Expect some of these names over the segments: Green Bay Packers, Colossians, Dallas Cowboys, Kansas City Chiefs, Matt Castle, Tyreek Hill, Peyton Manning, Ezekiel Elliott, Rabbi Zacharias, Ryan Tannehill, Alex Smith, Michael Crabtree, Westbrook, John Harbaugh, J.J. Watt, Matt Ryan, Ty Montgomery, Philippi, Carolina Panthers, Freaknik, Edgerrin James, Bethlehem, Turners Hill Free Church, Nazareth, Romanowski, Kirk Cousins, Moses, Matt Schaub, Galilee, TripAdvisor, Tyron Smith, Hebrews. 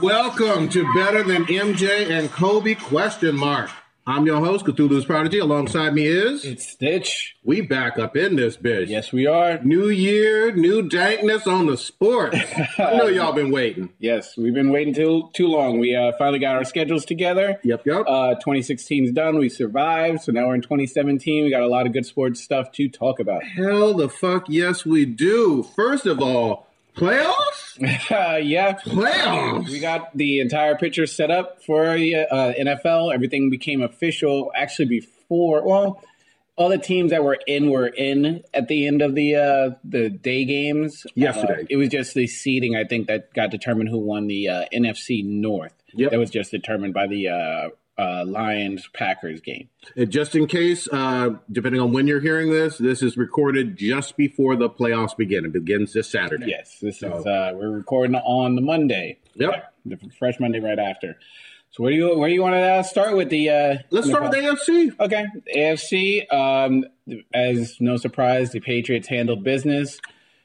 Welcome to Better Than MJ and Kobe ? I'm your host, Cthulhu's Prodigy. Alongside me is... It's Stitch. We back up in this bitch. Yes, we are. New year, new dankness on the sports. I know y'all been waiting. Yes, we've been waiting too long. We finally got our schedules together. Yep. 2016's done. We survived. So now we're in 2017. We got a lot of good sports stuff to talk about. Hell the fuck yes we do. First of all, playoffs? Yeah. Playoffs? We got the entire picture set up for NFL. Everything became official actually before, well, all the teams that were in at the end of the day games. Yesterday. It was just the seeding, I think, that got determined who won the NFC North. Yep. That was just determined by the Lions-Packers game. And just in case, depending on when you're hearing this, this is recorded just before the playoffs begin. It begins this Saturday. Yes, we're recording on the Monday. Yep, the fresh Monday right after. So where do you want to start with the? Let's start with the AFC. Okay, AFC. As no surprise, the Patriots handled business.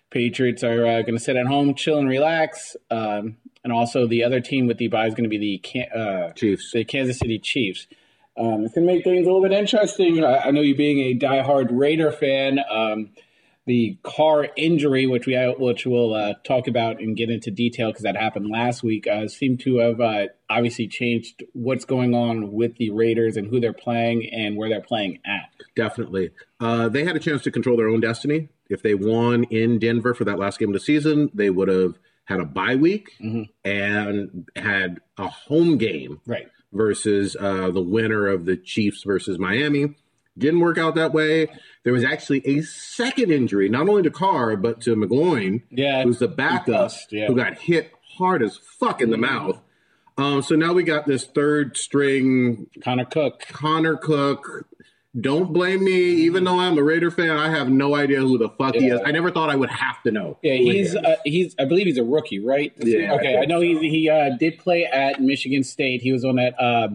Patriots are going to sit at home, chill and relax. And also the other team with the bye is going to be the Kansas City Chiefs. It's going to make things a little bit interesting. I know you being a diehard Raider fan, the Carr injury, which we'll talk about and get into detail because that happened last week, seemed to have obviously changed what's going on with the Raiders and who they're playing and where they're playing at. Definitely. They had a chance to control their own destiny. If they won in Denver for that last game of the season, they would have had a bye week and had a home game versus the winner of the Chiefs versus Miami. Didn't work out that way. There was actually a second injury, not only to Carr, but to McGloin, who's the backup, who got hit hard as fuck in the mouth. So now we got this third string. Connor Cook. Don't blame me. Even though I'm a Raider fan, I have no idea who the fuck he is. I never thought I would have to know. Yeah, he's. I believe he's a rookie, right? Yeah. Okay, I know he did play at Michigan State. He was on that. I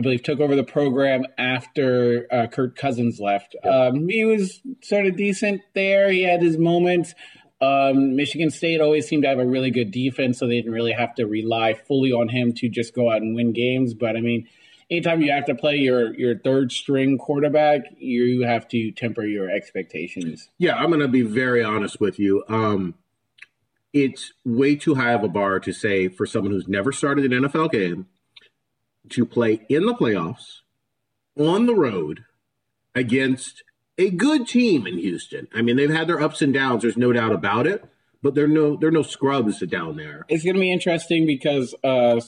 believe took over the program after Kirk Cousins left. Yep. He was sort of decent there. He had his moments. Michigan State always seemed to have a really good defense, so they didn't really have to rely fully on him to just go out and win games. But I mean, anytime you have to play your third string quarterback, you have to temper your expectations. Yeah, I'm going to be very honest with you. It's way too high of a bar to say for someone who's never started an NFL game to play in the playoffs on the road against a good team in Houston. I mean, they've had their ups and downs. There's no doubt about it. But they're no scrubs down there. It's going to be interesting because I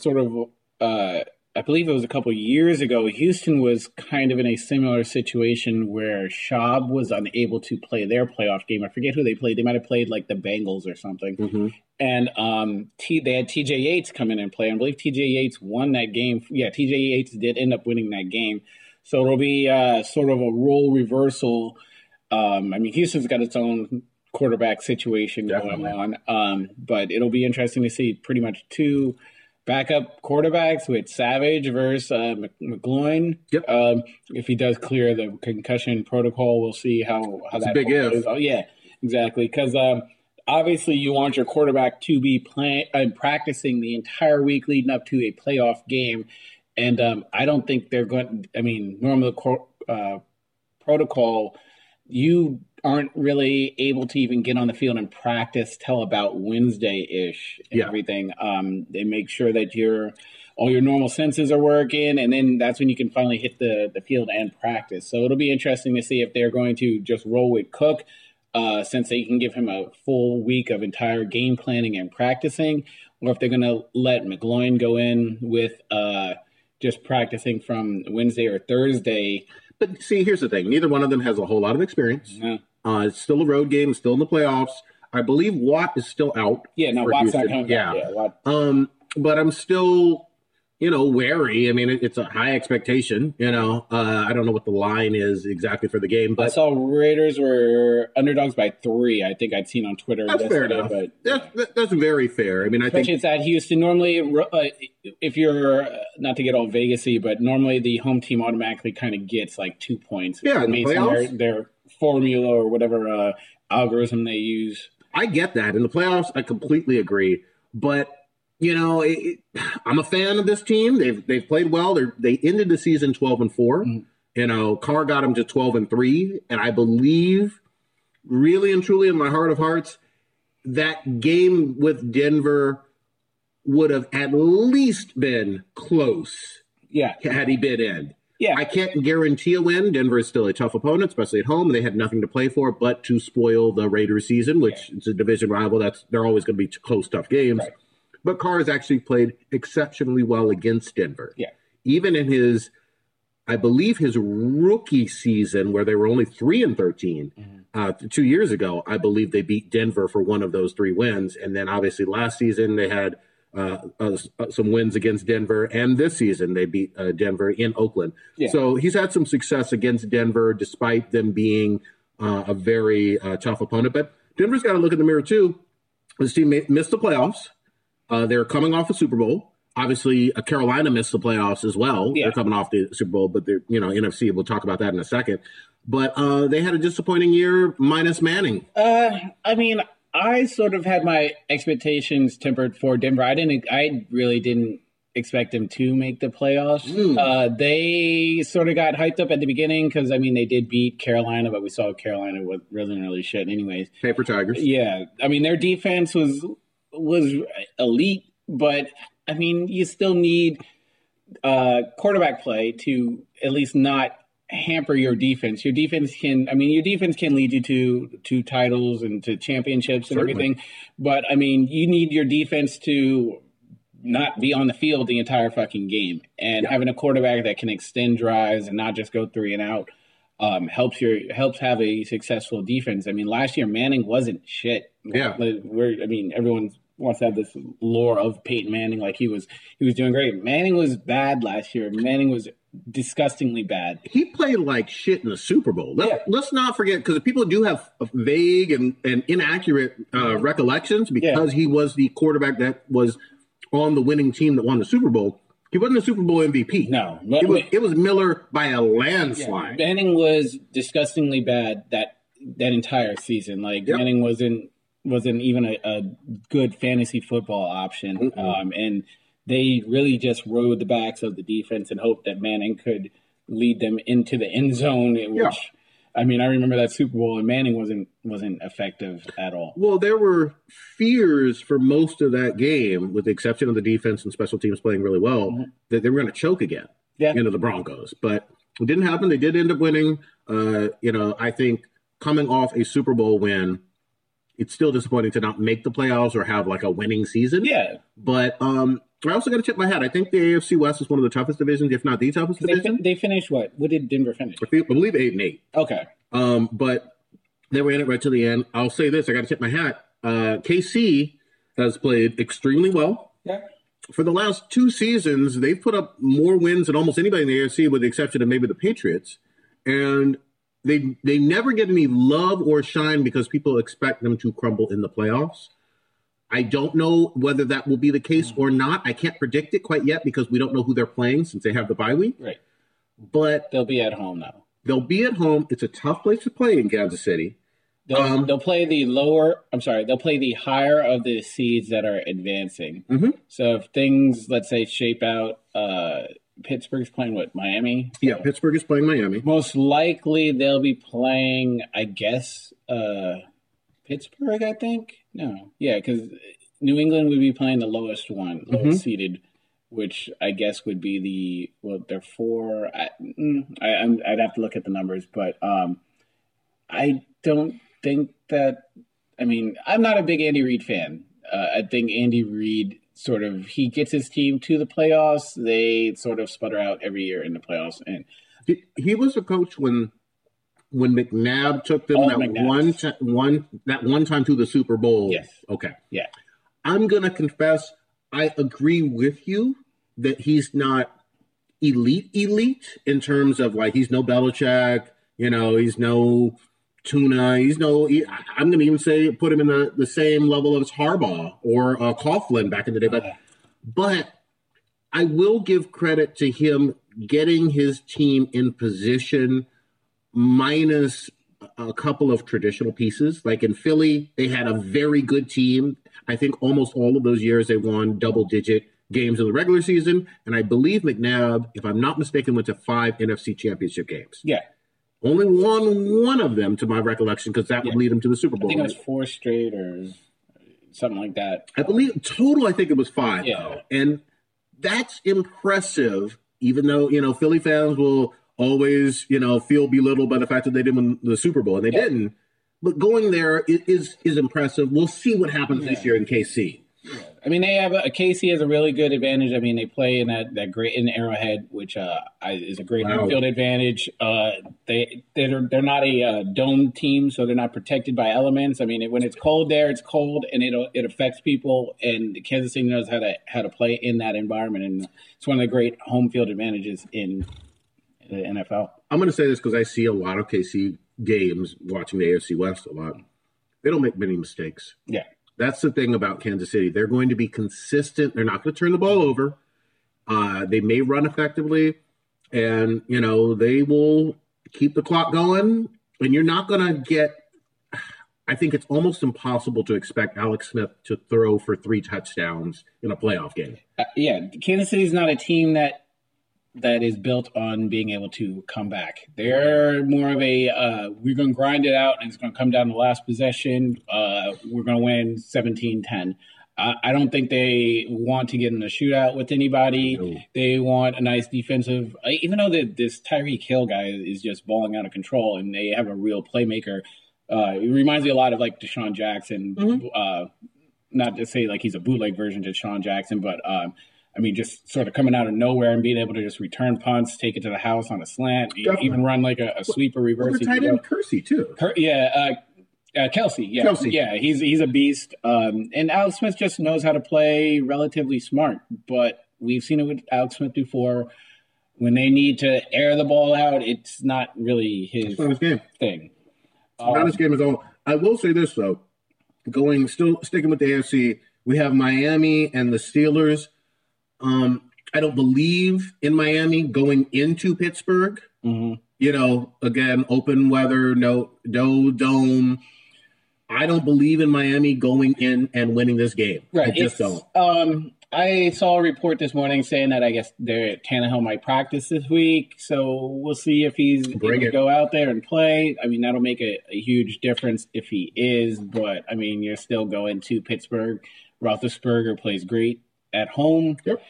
believe it was a couple of years ago, Houston was kind of in a similar situation where Schaub was unable to play their playoff game. I forget who they played. They might have played like the Bengals or something. Mm-hmm. And they had T.J. Yates come in and play. I believe T.J. Yates won that game. Yeah, T.J. Yates did end up winning that game. So it'll be sort of a role reversal. I mean, Houston's got its own quarterback situation going on. But it'll be interesting to see pretty much two backup quarterbacks with Savage versus McGloin. Yep. If he does clear the concussion protocol, we'll see how that's that big if. Oh, yeah, exactly. Because obviously you want your quarterback to be playing and practicing the entire week leading up to a playoff game. And I don't think they're going – I mean, normally the protocol, you aren't really able to even get on the field and practice till about Wednesday-ish and everything. They make sure that all your normal senses are working, and then that's when you can finally hit the field and practice. So it'll be interesting to see if they're going to just roll with Cook since they can give him a full week of entire game planning and practicing, or if they're going to let McGloin go in with just practicing from Wednesday or Thursday. But see, here's the thing. Neither one of them has a whole lot of experience. Yeah. It's still a road game. It's still in the playoffs. I believe Watt is still out. Yeah, no, Watt's not coming back. Yeah, Watt. But I'm still, wary. I mean, it's a high expectation. I don't know what the line is exactly for the game. But I saw Raiders were underdogs by 3. I think I'd seen on Twitter. That's fair enough. But, that's very fair. I mean, especially it's at Houston. Normally, if you're not to get all Vegas-y, but normally the home team automatically kind of gets like 2 points. Yeah, in the playoffs. They're formula or whatever algorithm they use. I get that. In the playoffs, I completely agree. But you know, I'm a fan of this team. They've played well. They ended the season 12-4. Mm-hmm. You know, Carr got them to 12-3, and I believe, really and truly, in my heart of hearts, that game with Denver would have at least been close. Yeah, had he been in. Yeah, I can't guarantee a win. Denver is still a tough opponent, especially at home. They had nothing to play for but to spoil the Raiders' season, which is a division rival. They're always going to be close, tough games. Right. But Carr has actually played exceptionally well against Denver. Yeah, even in his, I believe his rookie season, where they were only 3-13 2 years ago, I believe they beat Denver for one of those three wins. And then obviously last season they had some wins against Denver, and this season they beat Denver in Oakland. Yeah. So he's had some success against Denver despite them being a very tough opponent. But Denver's got to look in the mirror too. This team missed the playoffs. They're coming off a Super Bowl. Obviously, Carolina missed the playoffs as well. Yeah. They're coming off the Super Bowl, but they're, you know, NFC. We'll talk about that in a second. But they had a disappointing year minus Manning. I mean, I sort of had my expectations tempered for Denver. I really didn't expect them to make the playoffs. They sort of got hyped up at the beginning because, I mean, they did beat Carolina, but we saw Carolina was really shit anyways. Paper Tigers. Yeah. I mean, their defense was elite, but, I mean, you still need quarterback play to at least not hamper your defense. Your defense can lead you to titles and to championships and everything. But I mean, you need your defense to not be on the field the entire fucking game. And having a quarterback that can extend drives and not just go three and out helps have a successful defense. I mean, last year Manning wasn't shit. Yeah. Everyone wants to have this lore of Peyton Manning, like he was doing great. Manning was bad last year. Manning was disgustingly bad. He played like shit in the Super Bowl. Let's not forget, because people do have vague and inaccurate recollections because he was the quarterback that was on the winning team that won the Super Bowl. He wasn't a Super Bowl MVP. No. It was Miller by a landslide. Yeah. Manning was disgustingly bad that entire season. Like, Manning wasn't even a good fantasy football option. Mm-hmm. And they really just rode the backs of the defense and hoped that Manning could lead them into the end zone, which, I mean, I remember that Super Bowl, and Manning wasn't effective at all. Well, there were fears for most of that game, with the exception of the defense and special teams playing really well, that they were going to choke again into the Broncos. But it didn't happen. They did end up winning. I think coming off a Super Bowl win, it's still disappointing to not make the playoffs or have like a winning season. Yeah. But I also got to tip my hat. I think the AFC West is one of the toughest divisions, if not the toughest division. They finished what? What did Denver finish? I believe 8-8. Okay. But they were in it right to the end. I'll say this. I got to tip my hat. KC has played extremely well. Yeah. For the last two seasons, they've put up more wins than almost anybody in the AFC, with the exception of maybe the Patriots. And They never get any love or shine because people expect them to crumble in the playoffs. I don't know whether that will be the case or not. I can't predict it quite yet because we don't know who they're playing since they have the bye week. Right. But they'll be at home now. They'll be at home. It's a tough place to play in Kansas City. They'll play they'll play the higher of the seeds that are advancing. Mm-hmm. So if things, let's say, shape out Pittsburgh's playing what, Miami? Yeah, Pittsburgh is playing Miami. Most likely they'll be playing, I guess, Pittsburgh, I think? No. Yeah, because New England would be playing the lowest one, lowest seeded, which I guess would be they're four. I'd have to look at the numbers, but I don't think that, I mean, I'm not a big Andy Reid fan. I think Andy Reid sort of, he gets his team to the playoffs. They sort of sputter out every year in the playoffs. And he was a coach when McNabb took them that one time to the Super Bowl. Yes. Okay. Yeah. I'm going to confess, I agree with you that he's not elite in terms of, like, he's no Belichick, you know, he's no Tuna. I'm going to even say put him in the same level as Harbaugh or Coughlin back in the day. But I will give credit to him getting his team in position minus a couple of traditional pieces. Like in Philly, they had a very good team. I think almost all of those years they won double-digit games in the regular season. And I believe McNabb, if I'm not mistaken, went to 5 NFC championship games. Yeah. Only won one of them, to my recollection, because that would lead him to the Super Bowl. I think it was 4 straight or something like that. I believe total, I think it was 5. Yeah. Though. And that's impressive, even though, you know, Philly fans will always, you know, feel belittled by the fact that they didn't win the Super Bowl, and they didn't. But going there is impressive. We'll see what happens this year in KC. Yeah. I mean, they have KC has a really good advantage. I mean, they play in that great in Arrowhead, which is a great home field advantage. They're not a dome team, so they're not protected by elements. I mean, when it's cold there, it's cold, and it affects people. And Kansas City knows how to play in that environment, and it's one of the great home field advantages in the NFL. I'm going to say this because I see a lot of KC games watching the AFC West a lot. They don't make many mistakes. Yeah. That's the thing about Kansas City. They're going to be consistent. They're not going to turn the ball over. They may run effectively, and, you know, they will keep the clock going, and you're not going to get – I think it's almost impossible to expect Alex Smith to throw for 3 touchdowns in a playoff game. Yeah, Kansas City's not a team that is built on being able to come back. They're more of a, we're going to grind it out, and it's going to come down to the last possession. We're going to win 17-10. I don't think they want to get in a shootout with anybody. No. They want a nice defensive, even though this Tyreek Hill guy is just balling out of control, and they have a real playmaker. It reminds me a lot of like Deshaun Jackson. Mm-hmm. Not to say like he's a bootleg version to Deshaun Jackson, but I mean, just sort of coming out of nowhere and being able to just return punts, take it to the house on a slant, even run like a sweeper reverse. Well, tight end Kelce too. Kelce. Yeah, Kelce. Yeah, he's a beast. And Alex Smith just knows how to play relatively smart. But we've seen it with Alex Smith before. When they need to air the ball out, it's not really his thing. Not his game at all. I will say this though, sticking with the AFC, we have Miami and the Steelers. I don't believe in Miami going into Pittsburgh. Mm-hmm. You know, again, open weather, no dome. I don't believe in Miami going in and winning this game. Right. I just don't. I saw a report this morning saying that I guess Tannehill might practice this week, so we'll see if he's going to go out there and play. I mean, that'll make a huge difference if he is, but, I mean, you're still going to Pittsburgh. Roethlisberger plays great at home. Yep.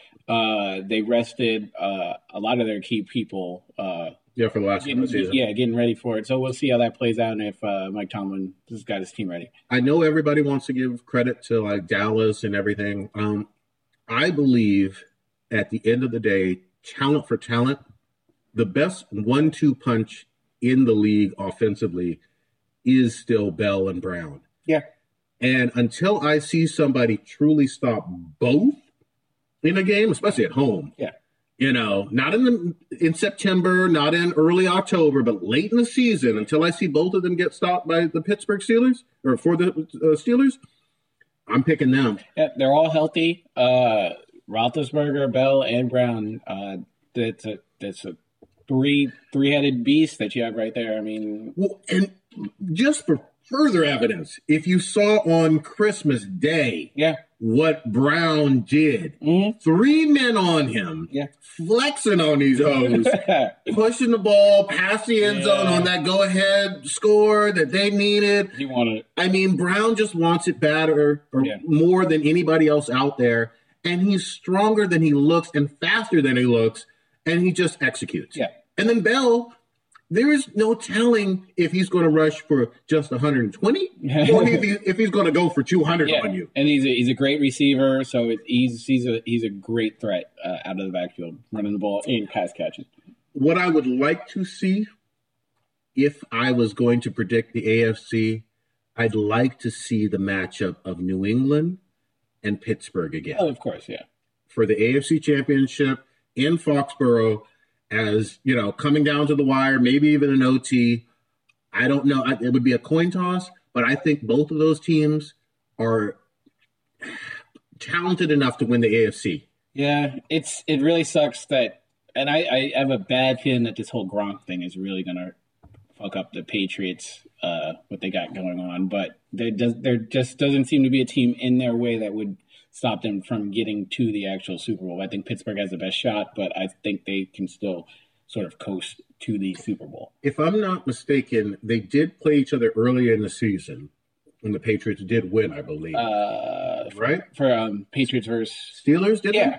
They rested a lot of their key people. For the last game of the season. Yeah, getting ready for it. So we'll see how that plays out and if Mike Tomlin has got his team ready. I know everybody wants to give credit to like Dallas and everything. I believe at the end of the day, talent for talent, the best 1-2 punch in the league offensively is still Bell and Brown. Yeah. And until I see somebody truly stop both in a game, especially at home, you know, not in September, not in early October, but late in the season, until I see both of them get stopped by the Pittsburgh Steelers or for the Steelers, I'm picking them. Yeah, they're all healthy. Roethlisberger, Bell, and Brown. That's a three-headed beast that you have right there. I mean, well, and just for further evidence, if you saw on Christmas Day what Brown did, 3 men on him, flexing on these hoes, pushing the ball past the end zone on that go-ahead score that they needed. He wanted it. I mean, Brown just wants it badder or more than anybody else out there, and he's stronger than he looks and faster than he looks, and he just executes. Yeah. And then Bell, there is no telling if he's going to rush for just 120 or if he's going to go for 200 on you. And he's a great receiver, so he's a great threat out of the backfield, running the ball and pass catches. What I would like to see, if I was going to predict the AFC, I'd like to see the matchup of New England and Pittsburgh again. Oh, of course, yeah. For the AFC Championship in Foxborough, as, you know, coming down to the wire, maybe even an OT. I don't know. It would be a coin toss, but I think both of those teams are talented enough to win the AFC. Yeah, it really sucks that – and I have a bad feeling that this whole Gronk thing is really going to fuck up the Patriots what they got going on, but there just doesn't seem to be a team in their way that would stop them from getting to the actual Super Bowl. I think Pittsburgh has the best shot, but I think they can still sort of coast to the Super Bowl. If I'm not mistaken, they did play each other earlier in the season, and the Patriots did win, I believe. Right? For Patriots versus Steelers, didn't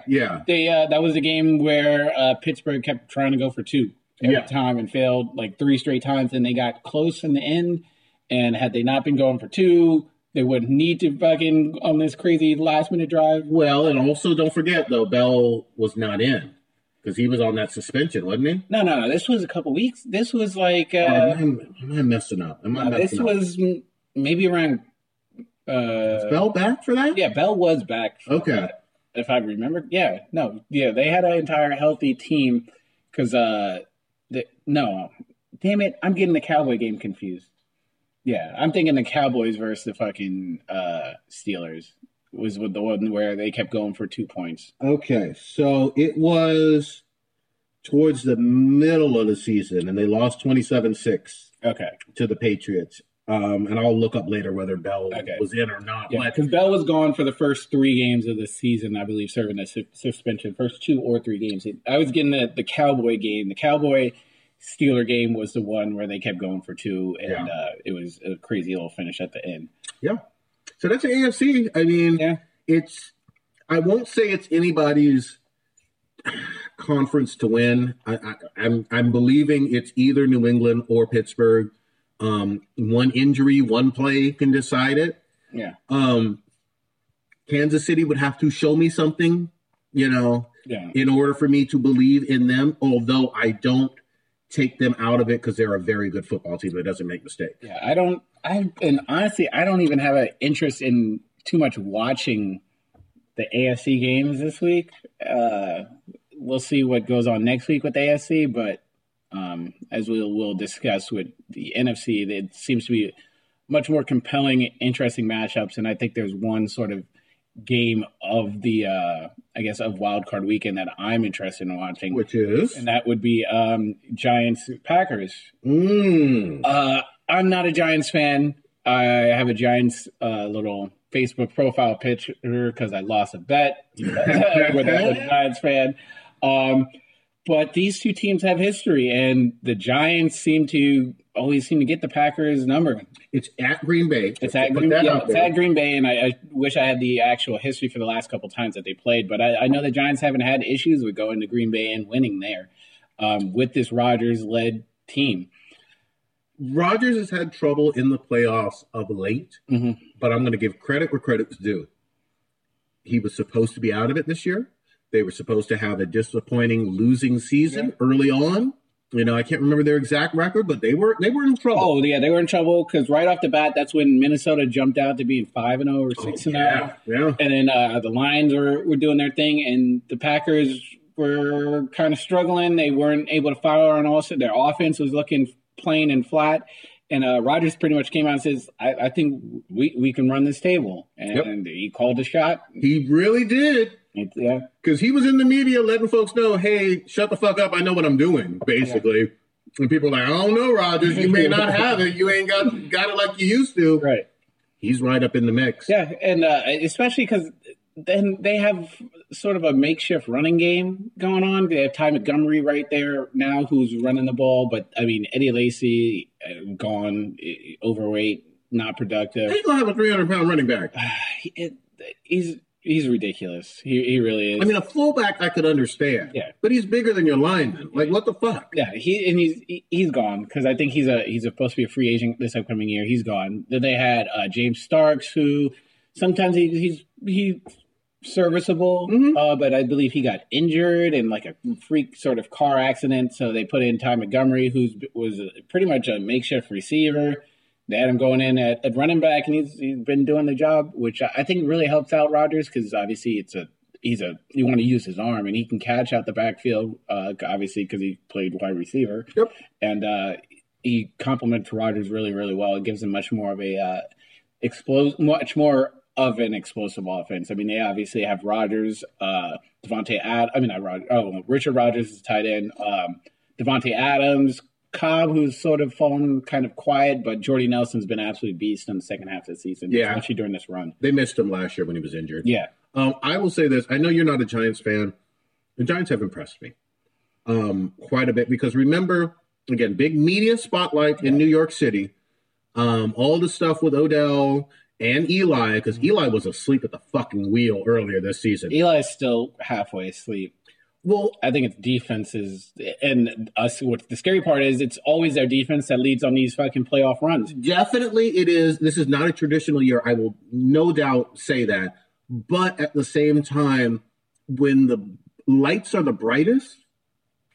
they? Yeah. That was a game where Pittsburgh kept trying to go for two every time and failed like three straight times, and they got close in the end. And had they not been going for two, they wouldn't need to fucking on this crazy last-minute drive. Well, and also don't forget, though, Bell was not in because he was on that suspension, wasn't he? No. This was a couple weeks. This was like am I messing up? This was maybe around was Bell back for that? Yeah, Bell was back for that, if I remember. Yeah, no. Yeah, they had an entire healthy team because damn it, I'm getting the Cowboy game confused. Yeah, I'm thinking the Cowboys versus the fucking Steelers was with the one where they kept going for 2 points. Okay, so it was towards the middle of the season, and they lost 27-6 to the Patriots. And I'll look up later whether Bell was in or not. Yeah, because Bell was gone for the first three games of the season, I believe, serving a suspension, first two or three games. I was getting the Cowboy game. The Cowboy Steeler game was the one where they kept going for two, and it was a crazy little finish at the end. Yeah. So that's an AFC. I mean, I won't say it's anybody's conference to win. I'm believing it's either New England or Pittsburgh. One injury, one play can decide it. Yeah. Kansas City would have to show me something, in order for me to believe in them, although I don't take them out of it because they're a very good football team that doesn't make mistakes. Yeah, I don't even have an interest in too much watching the AFC games this week. We'll see what goes on next week with the AFC, but as we will discuss with the NFC, it seems to be much more compelling, interesting matchups, and I think there's one sort of game of the of wild card weekend that I'm interested in watching, which is, and that would be Giants Packers. I'm not a Giants fan. I have a Giants little Facebook profile picture because I lost a bet with a Giants fan. But these two teams have history, and the Giants always seem to get the Packers number. It's at Green Bay. It's at Green Bay, and I wish I had the actual history for the last couple times that they played. But I know the Giants haven't had issues with going to Green Bay and winning there with this Rodgers-led team. Rodgers has had trouble in the playoffs of late, but I'm going to give credit where credit's due. He was supposed to be out of it this year. They were supposed to have a disappointing losing season early on. I can't remember their exact record, but they were in trouble. Oh, yeah, they were in trouble because right off the bat, that's when Minnesota jumped out to being 5-0 or 6-0. Yeah. And then the Lions were doing their thing, and the Packers were kind of struggling. They weren't able to fire on all. Their offense was looking plain and flat. And Rodgers pretty much came out and says, I think we can run this table. And he called a shot. He really did. Because he was in the media letting folks know, hey, shut the fuck up. I know what I'm doing, basically. And people are like, I don't know, Rodgers. You may not have it. You ain't got it like you used to. Right. He's right up in the mix. Yeah, and especially because then they have sort of a makeshift running game going on. They have Ty Montgomery right there now who's running the ball. But, I mean, Eddie Lacy, gone, overweight, not productive. He's going to have a 300-pound running back. He's ridiculous. He really is. I mean, a fullback I could understand. Yeah, but he's bigger than your lineman. Like, what the fuck? Yeah, he's gone because I think he's supposed to be a free agent this upcoming year. He's gone. Then they had James Starks, who sometimes he's serviceable, but I believe he got injured in like a freak sort of car accident. So they put in Ty Montgomery, who was pretty much a makeshift receiver. They had him going in at running back, and he's been doing the job, which I think really helps out Rodgers because obviously you want to use his arm, and he can catch out the backfield, obviously because he played wide receiver. Yep. And he complements Rodgers really, really well. It gives him much more of an explosive offense. I mean, they obviously have Rodgers, Richard Rodgers is tight end, Devontae Adams, Cobb, who's sort of fallen kind of quiet, but Jordy Nelson's been an absolute beast in the second half of the season, especially during this run. They missed him last year when he was injured. Yeah. I will say this. I know you're not a Giants fan. The Giants have impressed me quite a bit because remember, again, big media spotlight in New York City, all the stuff with Odell and Eli, because Eli was asleep at the fucking wheel earlier this season. Eli's still halfway asleep. Well, I think it's defenses and us. What the scary part is, it's always their defense that leads on these fucking playoff runs. Definitely it is. This is not a traditional year. I will no doubt say that. But at the same time, when the lights are the brightest,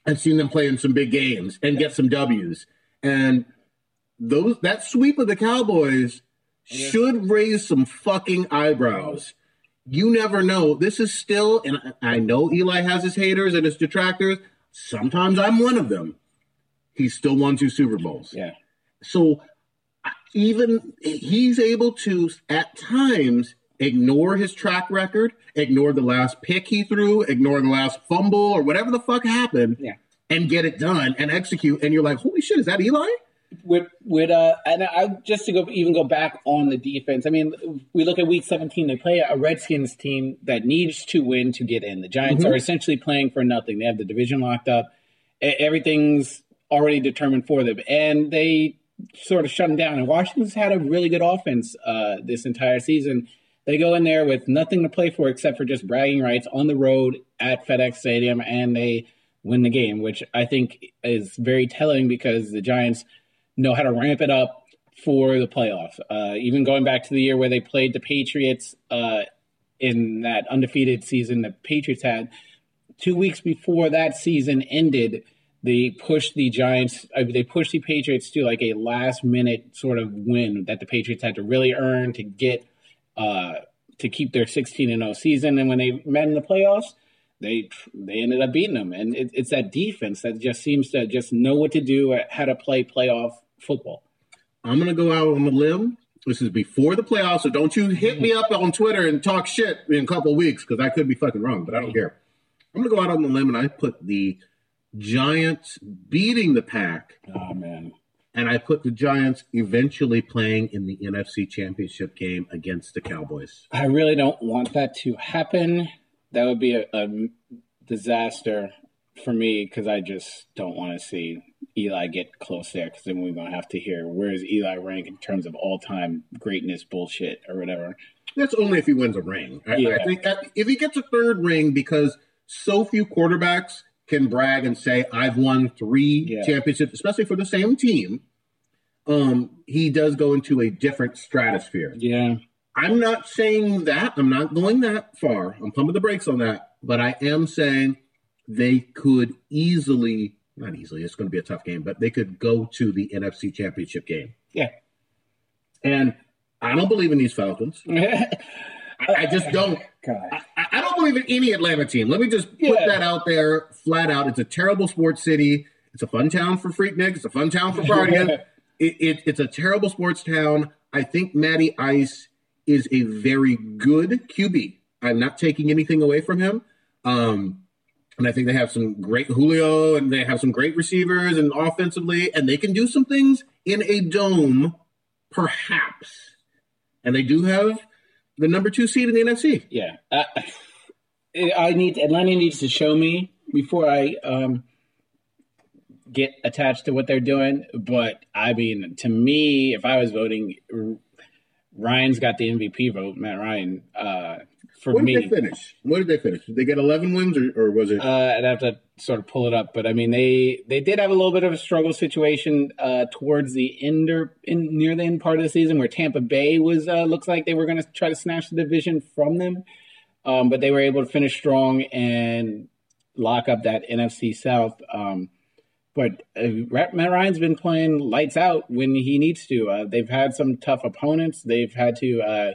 I've seen them play in some big games and get some W's. And those that sweep of the Cowboys should raise some fucking eyebrows. You never know. This is still, and I know Eli has his haters and his detractors. Sometimes I'm one of them. He's still won 2 Super Bowls. Yeah. So even he's able to, at times, ignore his track record, ignore the last pick he threw, ignore the last fumble or whatever the fuck happened, and get it done and execute. And you're like, holy shit, is that Eli? And I just to go back on the defense. I mean, we look at Week 17. They play a Redskins team that needs to win to get in. The Giants are essentially playing for nothing. They have the division locked up. Everything's already determined for them, and they sort of shut them down. And Washington's had a really good offense this entire season. They go in there with nothing to play for except for just bragging rights on the road at FedEx Stadium, and they win the game, which I think is very telling because the Giants know how to ramp it up for the playoffs. Even going back to the year where they played the Patriots in that undefeated season the Patriots had, 2 weeks before that season ended, they pushed the Giants. They pushed the Patriots to like a last-minute sort of win that the Patriots had to really earn to get to keep their 16-0 season. And when they met in the playoffs, they ended up beating them. And it's that defense that just seems to just know what to do, how to play playoff football. I'm going to go out on a limb. This is before the playoffs, so don't you hit me up on Twitter and talk shit in a couple weeks because I could be fucking wrong, but I don't care. I'm going to go out on the limb, and I put the Giants beating the Pack. Oh, man. And I put the Giants eventually playing in the NFC Championship game against the Cowboys. I really don't want that to happen. That would be a disaster for me because I just don't want to see Eli get close there because then we're going to have to hear where is Eli rank in terms of all-time greatness bullshit or whatever. That's only if he wins a ring. I think that if he gets a third ring, because so few quarterbacks can brag and say, I've won 3 championships, especially for the same team, he does go into a different stratosphere. Yeah. I'm not saying that. I'm not going that far. I'm pumping the brakes on that. But I am saying they could easily, not easily, it's going to be a tough game, but they could go to the NFC Championship game. Yeah. And I don't believe in these Falcons. I just don't. God. I don't believe in any Atlanta team. Let me just put that out there flat out. It's a terrible sports city. It's a fun town for Freaknik. It's a fun town for partying. It's a terrible sports town. I think Matty Ice is a very good QB. I'm not taking anything away from him. And I think they have some great Julio, and they have some great receivers and offensively, and they can do some things in a dome, perhaps. And they do have the number 2 seed in the NFC. Yeah. Atlanta needs to show me before I get attached to what they're doing. But, I mean, to me, if I was voting – Ryan's got the MVP vote, Matt Ryan. What did they finish? Did they get 11 wins, or was it? I'd have to sort of pull it up, but I mean, they did have a little bit of a struggle situation towards the end or near the end part of the season, where Tampa Bay was looks like they were going to try to snatch the division from them, but they were able to finish strong and lock up that NFC South. But Matt Ryan's been playing lights out when he needs to. They've had some tough opponents. They've had to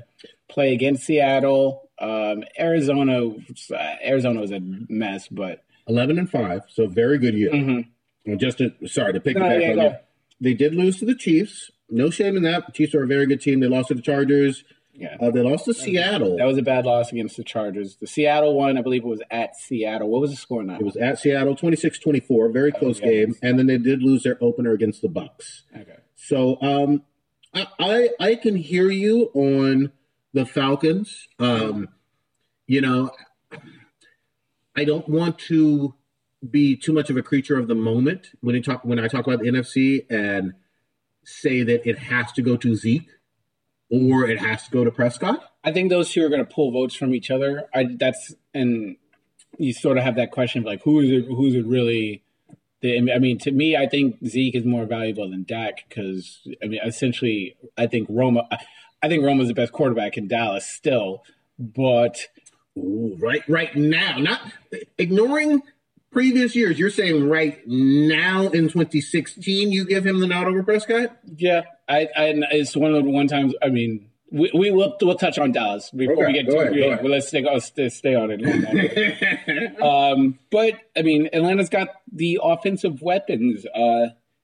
play against Seattle. Arizona was a mess, but 11-5, so very good year. Mm-hmm. Sorry to pick it back on you. They did lose to the Chiefs. No shame in that. The Chiefs are a very good team. They lost to the Chargers. Yeah. They lost to Seattle. That was a bad loss against the Chargers. The Seattle one, I believe it was at Seattle. What was the score now? It was at Seattle, 26-24, very close game. And then they did lose their opener against the Bucks. Okay. So I can hear you on the Falcons. You know, I don't want to be too much of a creature of the moment when you talk, when I talk about the NFC and say that it has to go to Zeke. Or it has to go to Prescott? I think those two are going to pull votes from each other. And you sort of have that question of, like, who's it really? I mean, to me, I think Zeke is more valuable than Dak because, I mean, essentially, I think Romo's the best quarterback in Dallas still. But right now, not ignoring previous years, you're saying right now in 2016 you give him the nod over Prescott? Yeah. It's one of the one times. I mean, we'll touch on Dallas before we get too creative. Well, let's stay on it. But I mean, Atlanta's got the offensive weapons.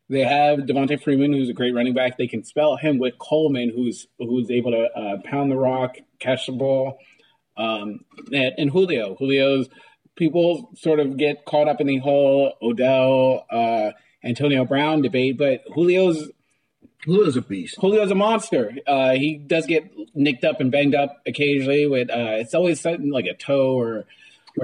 They have Devontae Freeman, who's a great running back. They can spell him with Coleman, who's able to pound the rock, catch the ball, and Julio. Julio's people sort of get caught up in the whole Odell, Antonio Brown debate, but Julio's a beast. Julio's a monster. He does get nicked up and banged up occasionally. With it's always something like a toe or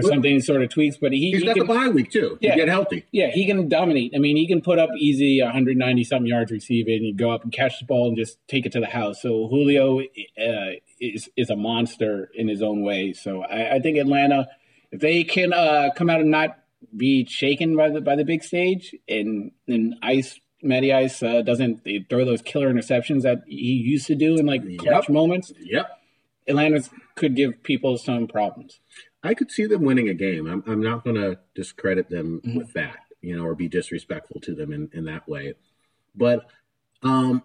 something sort of tweaks. But he's got the bye week too. Yeah, get healthy. Yeah, he can dominate. I mean, he can put up easy 190 something yards receiving. You go up and catch the ball and just take it to the house. So Julio is a monster in his own way. So I think Atlanta, if they can come out and not be shaken by the big stage and ice. Matty Ice doesn't throw those killer interceptions that he used to do in like clutch moments. Yep, Atlanta could give people some problems. I could see them winning a game. I'm not going to discredit them with that, you know, or be disrespectful to them in that way. But I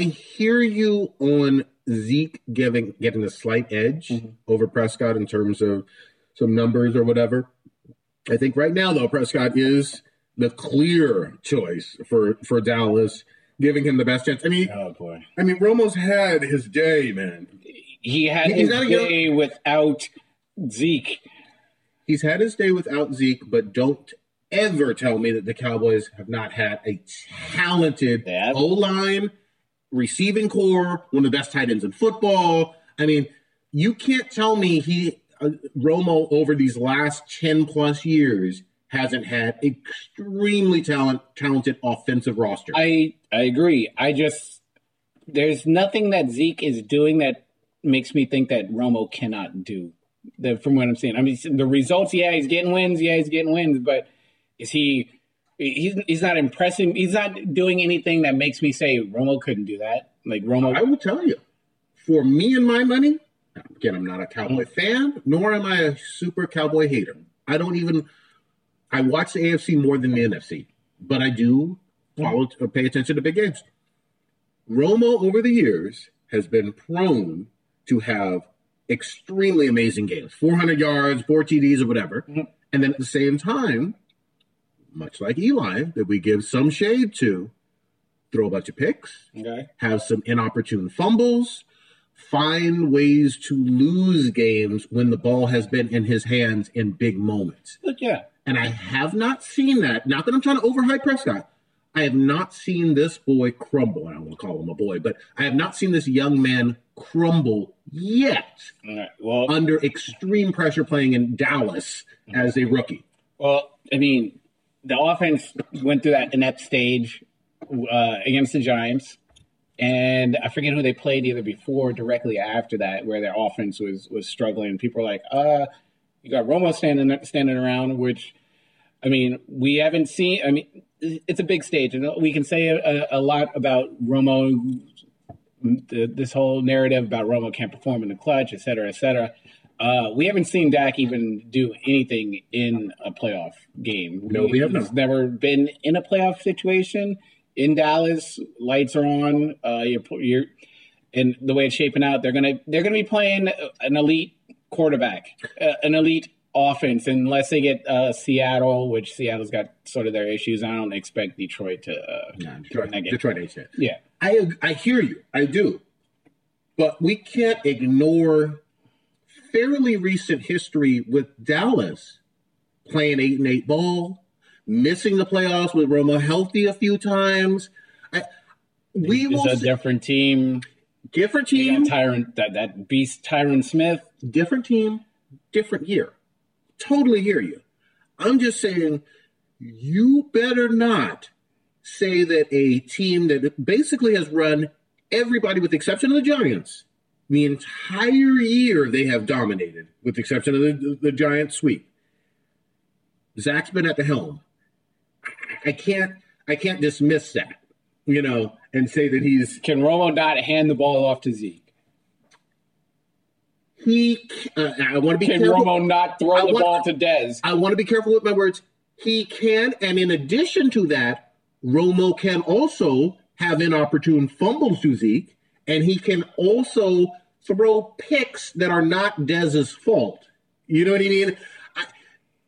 hear you on Zeke getting a slight edge over Prescott in terms of some numbers or whatever. I think right now though Prescott is the clear choice for Dallas, giving him the best chance. I mean, Romo's had his day, man. He had his day without Zeke. He's had his day without Zeke, but don't ever tell me that the Cowboys have not had a talented O-line, receiving core, one of the best tight ends in football. I mean, you can't tell me Romo over these last 10-plus years hasn't had extremely talented offensive roster. I agree. There's nothing that Zeke is doing that makes me think that Romo cannot do, from what I'm seeing. I mean, the results, he's getting wins, but he's not impressing. He's not doing anything that makes me say Romo couldn't do that. Like Romo, I will tell you, for me and my money, again, I'm not a Cowboy fan, nor am I a super Cowboy hater. I watch the AFC more than the NFC, but I do pay attention to big games. Romo, over the years, has been prone to have extremely amazing games, 400 yards, 4 TDs or whatever. And then at the same time, much like Eli, that we give some shade to, throw a bunch of picks, have some inopportune fumbles, find ways to lose games when the ball has been in his hands in big moments. But and I have not seen that. Not that I'm trying to overhype Prescott. I have not seen this boy crumble. I don't want to call him a boy, but I have not seen this young man crumble yet under extreme pressure playing in Dallas as a rookie. Well, I mean, the offense went through that inept stage against the Giants. And I forget who they played either before or directly after that, where their offense was struggling. People were like, you got Romo standing around, which, I mean, we haven't seen. I mean, it's a big stage, and we can say a lot about Romo, this whole narrative about Romo can't perform in the clutch, et cetera, et cetera. We haven't seen Dak even do anything in a playoff game. No, we haven't. He's never been in a playoff situation. In Dallas, lights are on. You're, and the way it's shaping out, they're gonna be playing an elite quarterback, an elite offense, unless they get Seattle, which Seattle's got sort of their issues. I don't expect Detroit to win that game. Detroit ain't shit. Yeah, I hear you. I do. But we can't ignore fairly recent history with Dallas playing 8-8 ball, missing the playoffs with Romo healthy a few times. It's a different team. Different team. That beast Tyron Smith. Different team, different year. Totally hear you. I'm just saying you better not say that a team that basically has run everybody with the exception of the Giants, the entire year they have dominated with the exception of the Giants sweep. Zach's been at the helm. I can't dismiss that, you know, and say that he's... Can Romo not hand the ball off to Zeke? I want to be careful. Can Romo not throw the ball to Dez? I want to be careful with my words. He can, and in addition to that, Romo can also have inopportune fumbles to Zeke, and he can also throw picks that are not Dez's fault. You know what I mean?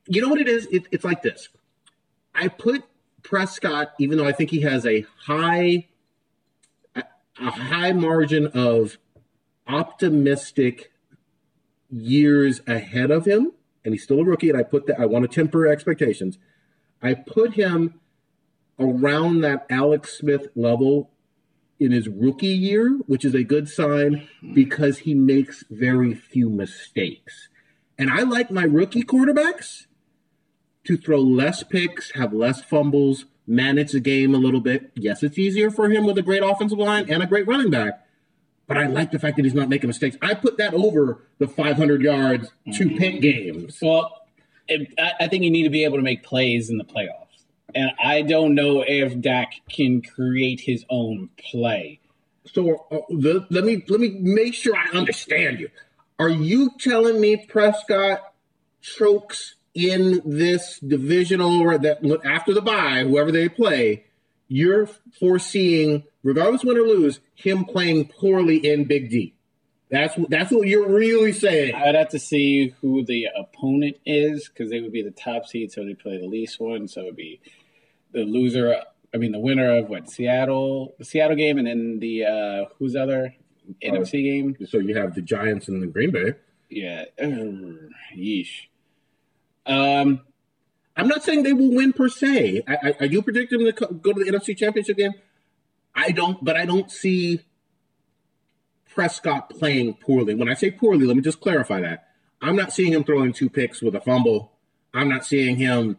You know what it is? It's like this. I put Prescott, even though I think he has a high margin of optimistic years ahead of him, and he's still a rookie, and I want to temper expectations. I put him around that Alex Smith level in his rookie year, which is a good sign because he makes very few mistakes. And I like my rookie quarterbacks to throw less picks, have less fumbles, manage the game a little bit. Yes, it's easier for him with a great offensive line and a great running back, but I like the fact that he's not making mistakes. I put that over the 500 yards, 2-pick games. Well, I think you need to be able to make plays in the playoffs. And I don't know if Dak can create his own play. So let me make sure I understand you. Are you telling me Prescott chokes in this divisional or that after the bye, whoever they play, you're foreseeing, regardless win or lose, him playing poorly in Big D? That's what you're really saying. I'd have to see who the opponent is because they would be the top seed, so they play the least one. So it would be the winner of the Seattle game, and then the who's other NFC game. So you have the Giants and the Green Bay. Yeah. Yeesh. I'm not saying they will win per se. I do predict them to go to the NFC Championship game. I don't see Prescott playing poorly. When I say poorly, let me just clarify that. I'm not seeing him throwing 2 picks with a fumble. I'm not seeing him,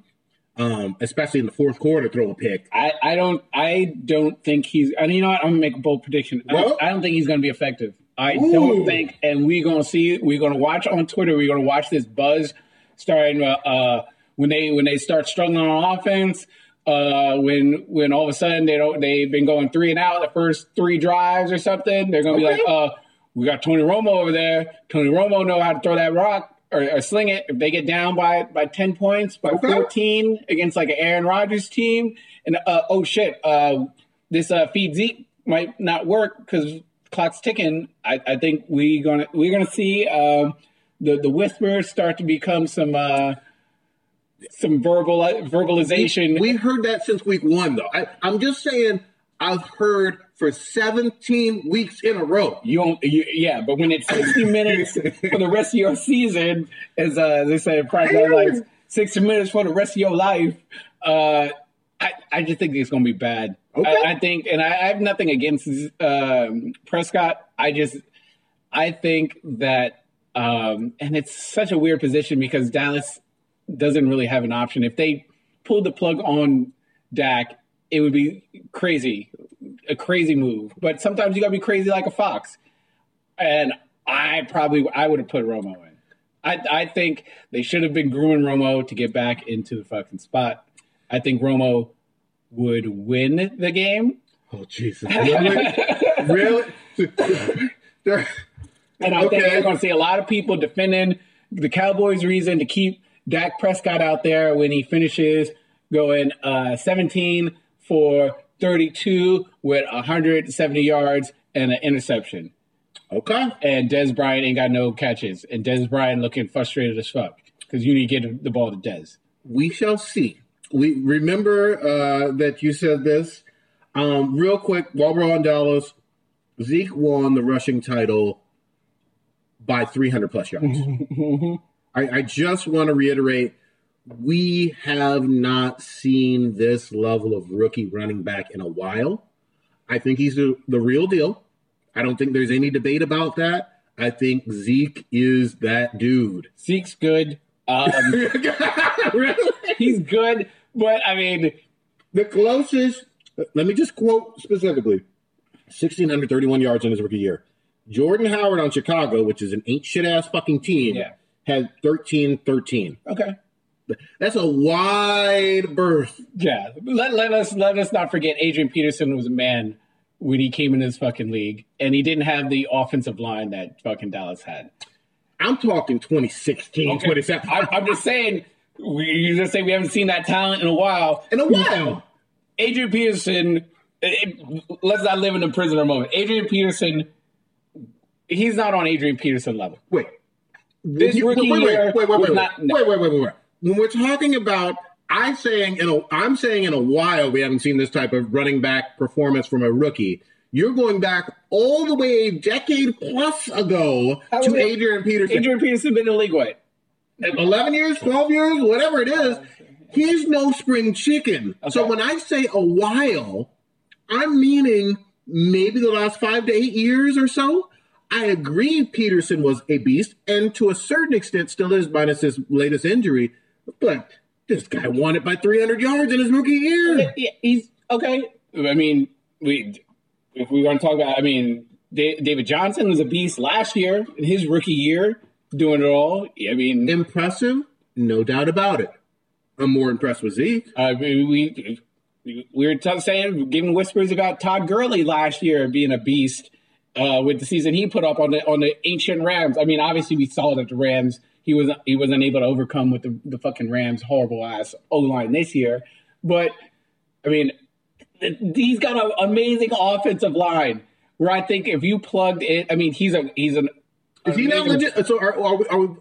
especially in the fourth quarter, throw a pick. I don't think he's. And you know what? I'm gonna make a bold prediction. I don't think he's gonna be effective. I don't think. And we're gonna see. We're gonna watch on Twitter. We're gonna watch this buzz starting when they start struggling on offense. When all of a sudden they've been going 3 and out the first 3 drives or something, they're gonna be like, we got Tony Romo over there. Tony Romo know how to throw that rock or sling it. If they get down by 10 points, by 14 against like an Aaron Rodgers team, and this feed Zeke might not work because clock's ticking. I think we're gonna see the whispers start to become some verbalization. We heard that since week one, though. I'm just saying I've heard for 17 weeks in a row. But when it's 60 minutes for the rest of your season, as they say in practice, like 60 minutes for the rest of your life, I just think it's going to be bad. Okay. I have nothing against Prescott. I think that, and it's such a weird position because Dallas doesn't really have an option. If they pulled the plug on Dak, it would be crazy, a crazy move. But sometimes you got to be crazy like a fox. And I would have put Romo in. I think they should have been grooming Romo to get back into the fucking spot. I think Romo would win the game. Oh, Jesus. Really? And I think you're going to see a lot of people defending the Cowboys' reason to keep Dak Prescott out there when he finishes going 17 for 32 with 170 yards and an interception. Okay. And Dez Bryant ain't got no catches. And Dez Bryant looking frustrated as fuck because you need to get the ball to Dez. We shall see. We remember that you said this. Real quick, while we're on Dallas, Zeke won the rushing title by 300 plus yards. I just want to reiterate, we have not seen this level of rookie running back in a while. I think he's the real deal. I don't think there's any debate about that. I think Zeke is that dude. Zeke's good. Really? He's good, but I mean, the closest, let me just quote specifically, 1,631 yards in his rookie year. Jordan Howard on Chicago, which is an ain't shit-ass fucking team, had 13-13. Okay. That's a wide berth. Yeah. Let us not forget Adrian Peterson was a man when he came in his fucking league, and he didn't have the offensive line that fucking Dallas had. I'm talking 2016, okay. 2017. I'm just saying, you're just saying we haven't seen that talent in a while. Adrian Peterson, let's not live in a prisoner moment. Adrian Peterson, he's not on Adrian Peterson level. Wait. This rookie year was not. Wait. When we're talking about, I'm saying in a while we haven't seen this type of running back performance from a rookie. You're going back all the way a decade plus ago to Adrian Peterson. Adrian Peterson been in the league, what? 11 years, 12 years, whatever it is. He's no spring chicken. Okay. So when I say a while, I'm meaning maybe the last 5 to 8 years or so. I agree Peterson was a beast, and to a certain extent still is, minus his latest injury. But this guy won it by 300 yards in his rookie year. Yeah, he's okay. I mean, if we want to talk about, I mean, David Johnson was a beast last year in his rookie year, doing it all. I mean, impressive, no doubt about it. I'm more impressed with Zeke. I mean, we were saying, giving whispers about Todd Gurley last year being a beast with the season he put up on the ancient Rams. I mean, obviously we saw that the Rams. He was unable to overcome with the fucking Rams' horrible-ass O-line this year. But, I mean, he's got an amazing offensive line where I think if you plugged it, I mean, he's an Is he not legit? So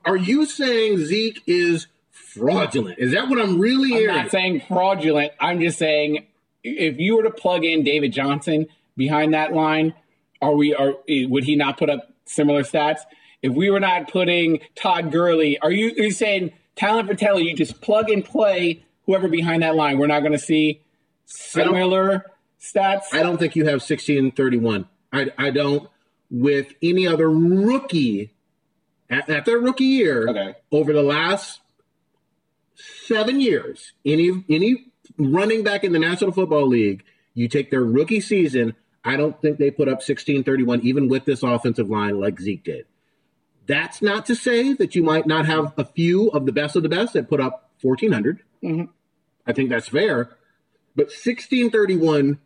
are you saying Zeke is fraudulent? Is that what I'm really hearing? I'm not saying fraudulent. I'm just saying if you were to plug in David Johnson behind that line, would he not put up similar stats? If we were not putting Todd Gurley, are you saying talent for talent, you just plug and play whoever behind that line? We're not going to see similar stats? I don't think you have 16-31. I don't with any other rookie at their rookie year over the last 7 years. Any running back in the National Football League, you take their rookie season, I don't think they put up 16-31, even with this offensive line like Zeke did. That's not to say that you might not have a few of the best that put up 1,400. Mm-hmm. I think that's fair. But 16-31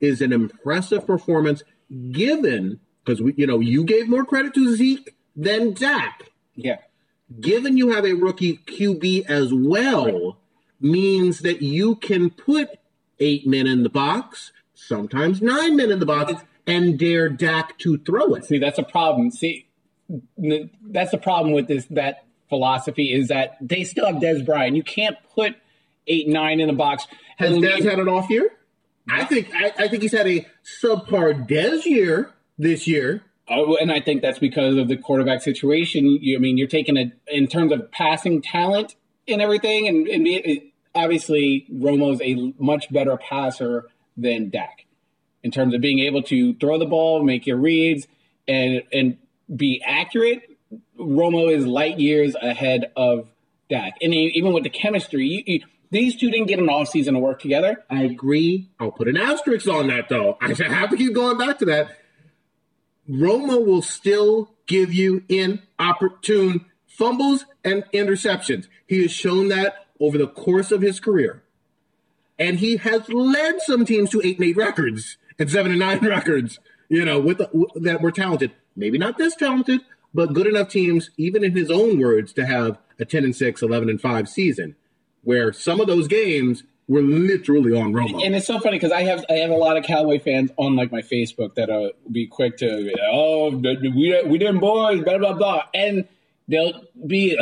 is an impressive performance given, because you gave more credit to Zeke than Dak. Yeah. Given you have a rookie QB as well, right, means that you can put 8 men in the box, sometimes 9 men in the box, and dare Dak to throw it. See, that's a problem. That's the problem with this. That philosophy is that they still have Dez Bryant. You can't put 8, 9 in a box. Has Dez had an off year? No. I think he's had a subpar Dez year this year. Oh, and I think that's because of the quarterback situation. I mean, you're taking it in terms of passing talent and everything, and obviously Romo's a much better passer than Dak in terms of being able to throw the ball, make your reads, and be accurate. Romo is light years ahead of Dak. And even with the chemistry, these two didn't get an offseason to work together. I agree. I'll put an asterisk on that, though. I have to keep going back to that. Romo will still give you inopportune fumbles and interceptions. He has shown that over the course of his career. And he has led some teams to 8-8 records and 7-9 records, that were talented. Maybe not this talented, but good enough teams, even in his own words, to have a 10-6, 11-5 season, where some of those games were literally on Romo. And it's so funny because I have a lot of Cowboy fans on my Facebook that will be quick to, we didn't boys, blah, blah, blah. And they'll be,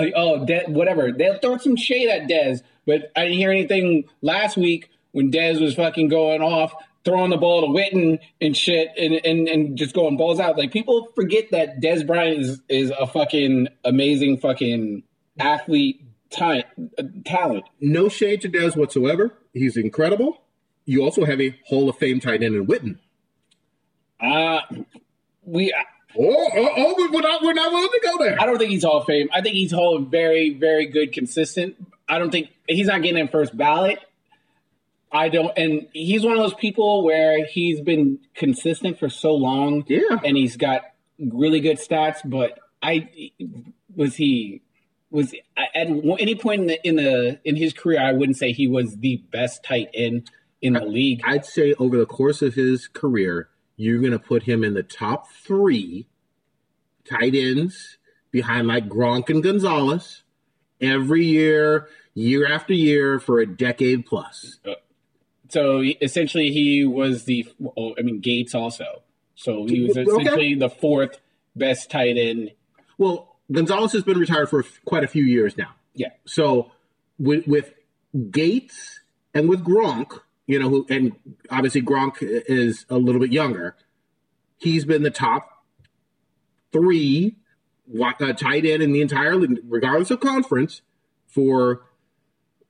whatever. They'll throw some shade at Dez, but I didn't hear anything last week when Dez was fucking going off throwing the ball to Witten and shit and just going balls out. Like, people forget that Dez Bryant is a fucking amazing fucking athlete talent. No shade to Dez whatsoever. He's incredible. You also have a Hall of Fame tight end in Witten. We're not willing to go there. I don't think he's Hall of Fame. I think he's Hall of very, very good, consistent. I don't think he's not getting in first ballot. I don't, and he's one of those people where he's been consistent for so long, and he's got really good stats. But at any point in his career, I wouldn't say he was the best tight end in the league. I'd say over the course of his career, you're going to put him in the top three tight ends behind like Gronk and Gonzalez every year after year for a decade plus. So essentially, he was Gates also. So he was essentially the fourth best tight end. Well, Gonzalez has been retired for quite a few years now. Yeah. So with Gates and with Gronk, and obviously Gronk is a little bit younger, he's been the top three tight end in the entire league, regardless of conference, for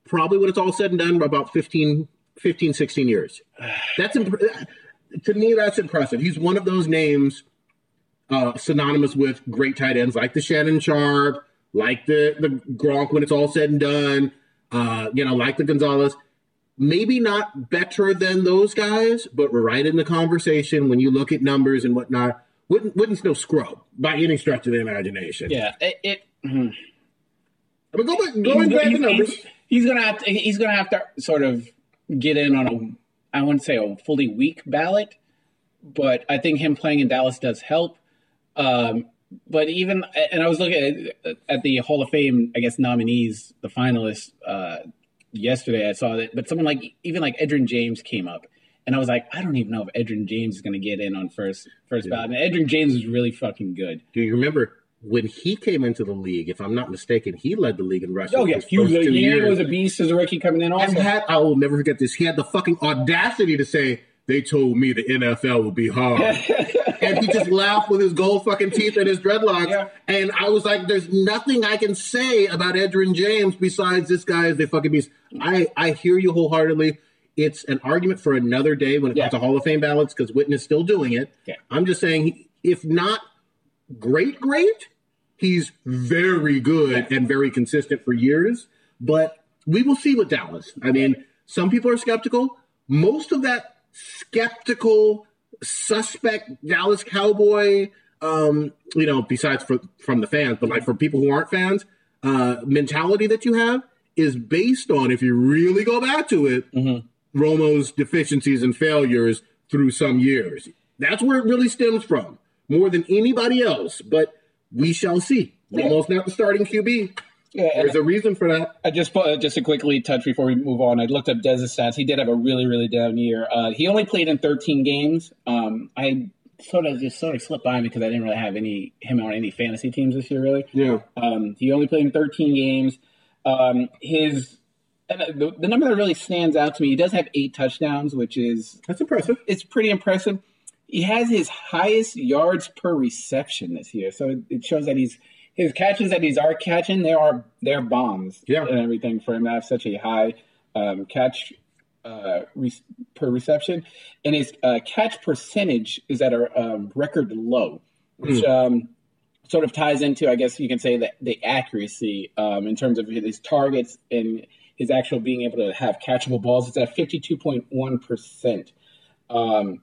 probably when it's all said and done, about 15, 16 years. To me, that's impressive. He's one of those names synonymous with great tight ends, like the Shannon Sharp, like the Gronk when it's all said and done, like the Gonzalez. Maybe not better than those guys, but we're right in the conversation when you look at numbers and whatnot. Wouldn't no scrub by any stretch of the imagination. Yeah, back to numbers. He's gonna have to sort of get in on a, I wouldn't say a fully weak ballot, but I think him playing in Dallas does help. But even, and I was looking at the Hall of Fame, I guess, nominees, the finalists yesterday, I saw that, but someone like Edgerrin James came up, and I was like, I don't even know if Edgerrin James is going to get in on first ballot. And Edgerrin James is really fucking good. Do you remember when he came into the league, if I'm not mistaken, he led the league in rushing. Oh, yeah. He was a beast as a rookie coming in also. And I will never forget this. He had the fucking audacity to say, they told me the NFL would be hard. And he just laughed with his gold fucking teeth and his dreadlocks. Yeah. And I was like, there's nothing I can say about Edgerrin James besides this guy is a fucking beast. I hear you wholeheartedly. It's an argument for another day when it comes to Hall of Fame ballots because Witten is still doing it. Yeah. I'm just saying, if not great, he's very good and very consistent for years, but we will see with Dallas. I mean, some people are skeptical. Most of that skeptical, suspect Dallas Cowboy, besides from the fans, but like for people who aren't fans, mentality that you have is based on, if you really go back to it, Romo's deficiencies and failures through some years. That's where it really stems from more than anybody else, but we shall see. Romo's not the starting QB. Yeah, there's a reason for that. I just to quickly touch before we move on, I looked up Dez's stats. He did have a really, really down year. He only played in 13 games. I sort of slipped by me because I didn't really have him on any fantasy teams this year, really. Yeah. He only played in 13 games. The number that really stands out to me, he does have 8 touchdowns, which is – that's impressive. It's pretty impressive. He has his highest yards per reception this year. So it shows that his catches that he's are catching, they're bombs and everything for him to have such a high catch per reception. And his catch percentage is at a record low, which sort of ties into, I guess you can say, the accuracy in terms of his targets and his actual being able to have catchable balls. It's at 52.1%.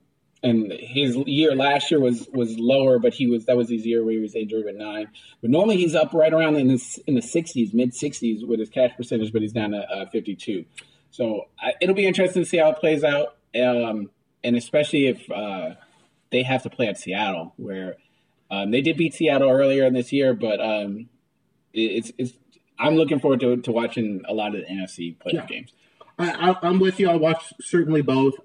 And his year last year was lower, but that was his year where he was injured with 9. But normally he's up right around in the 60s, mid 60s with his catch percentage, but he's down to 52. So it'll be interesting to see how it plays out, and especially if they have to play at Seattle, where they did beat Seattle earlier in this year. But I'm looking forward to watching a lot of the NFC playoff games. I'm with you. I watch certainly both.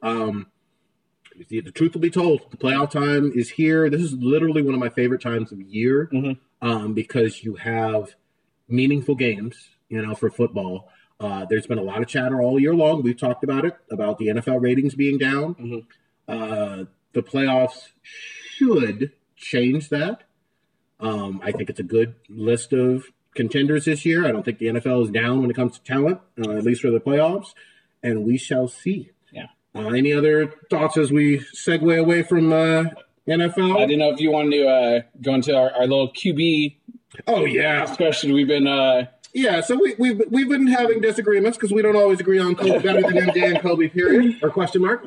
The truth will be told. The playoff time is here. This is literally one of my favorite times of year because you have meaningful games, for football. There's been a lot of chatter all year long. We've talked about it, about the NFL ratings being down. Mm-hmm. The playoffs should change that. I think it's a good list of contenders this year. I don't think the NFL is down when it comes to talent, at least for the playoffs, and we shall see. Yeah. Any other thoughts as we segue away from NFL? I didn't know if you wanted to go into our little QB. Oh yeah, discussion we've been. Yeah, so we've been having disagreements because we don't always agree on Kobe better than MJ and Kobe. Period or question mark.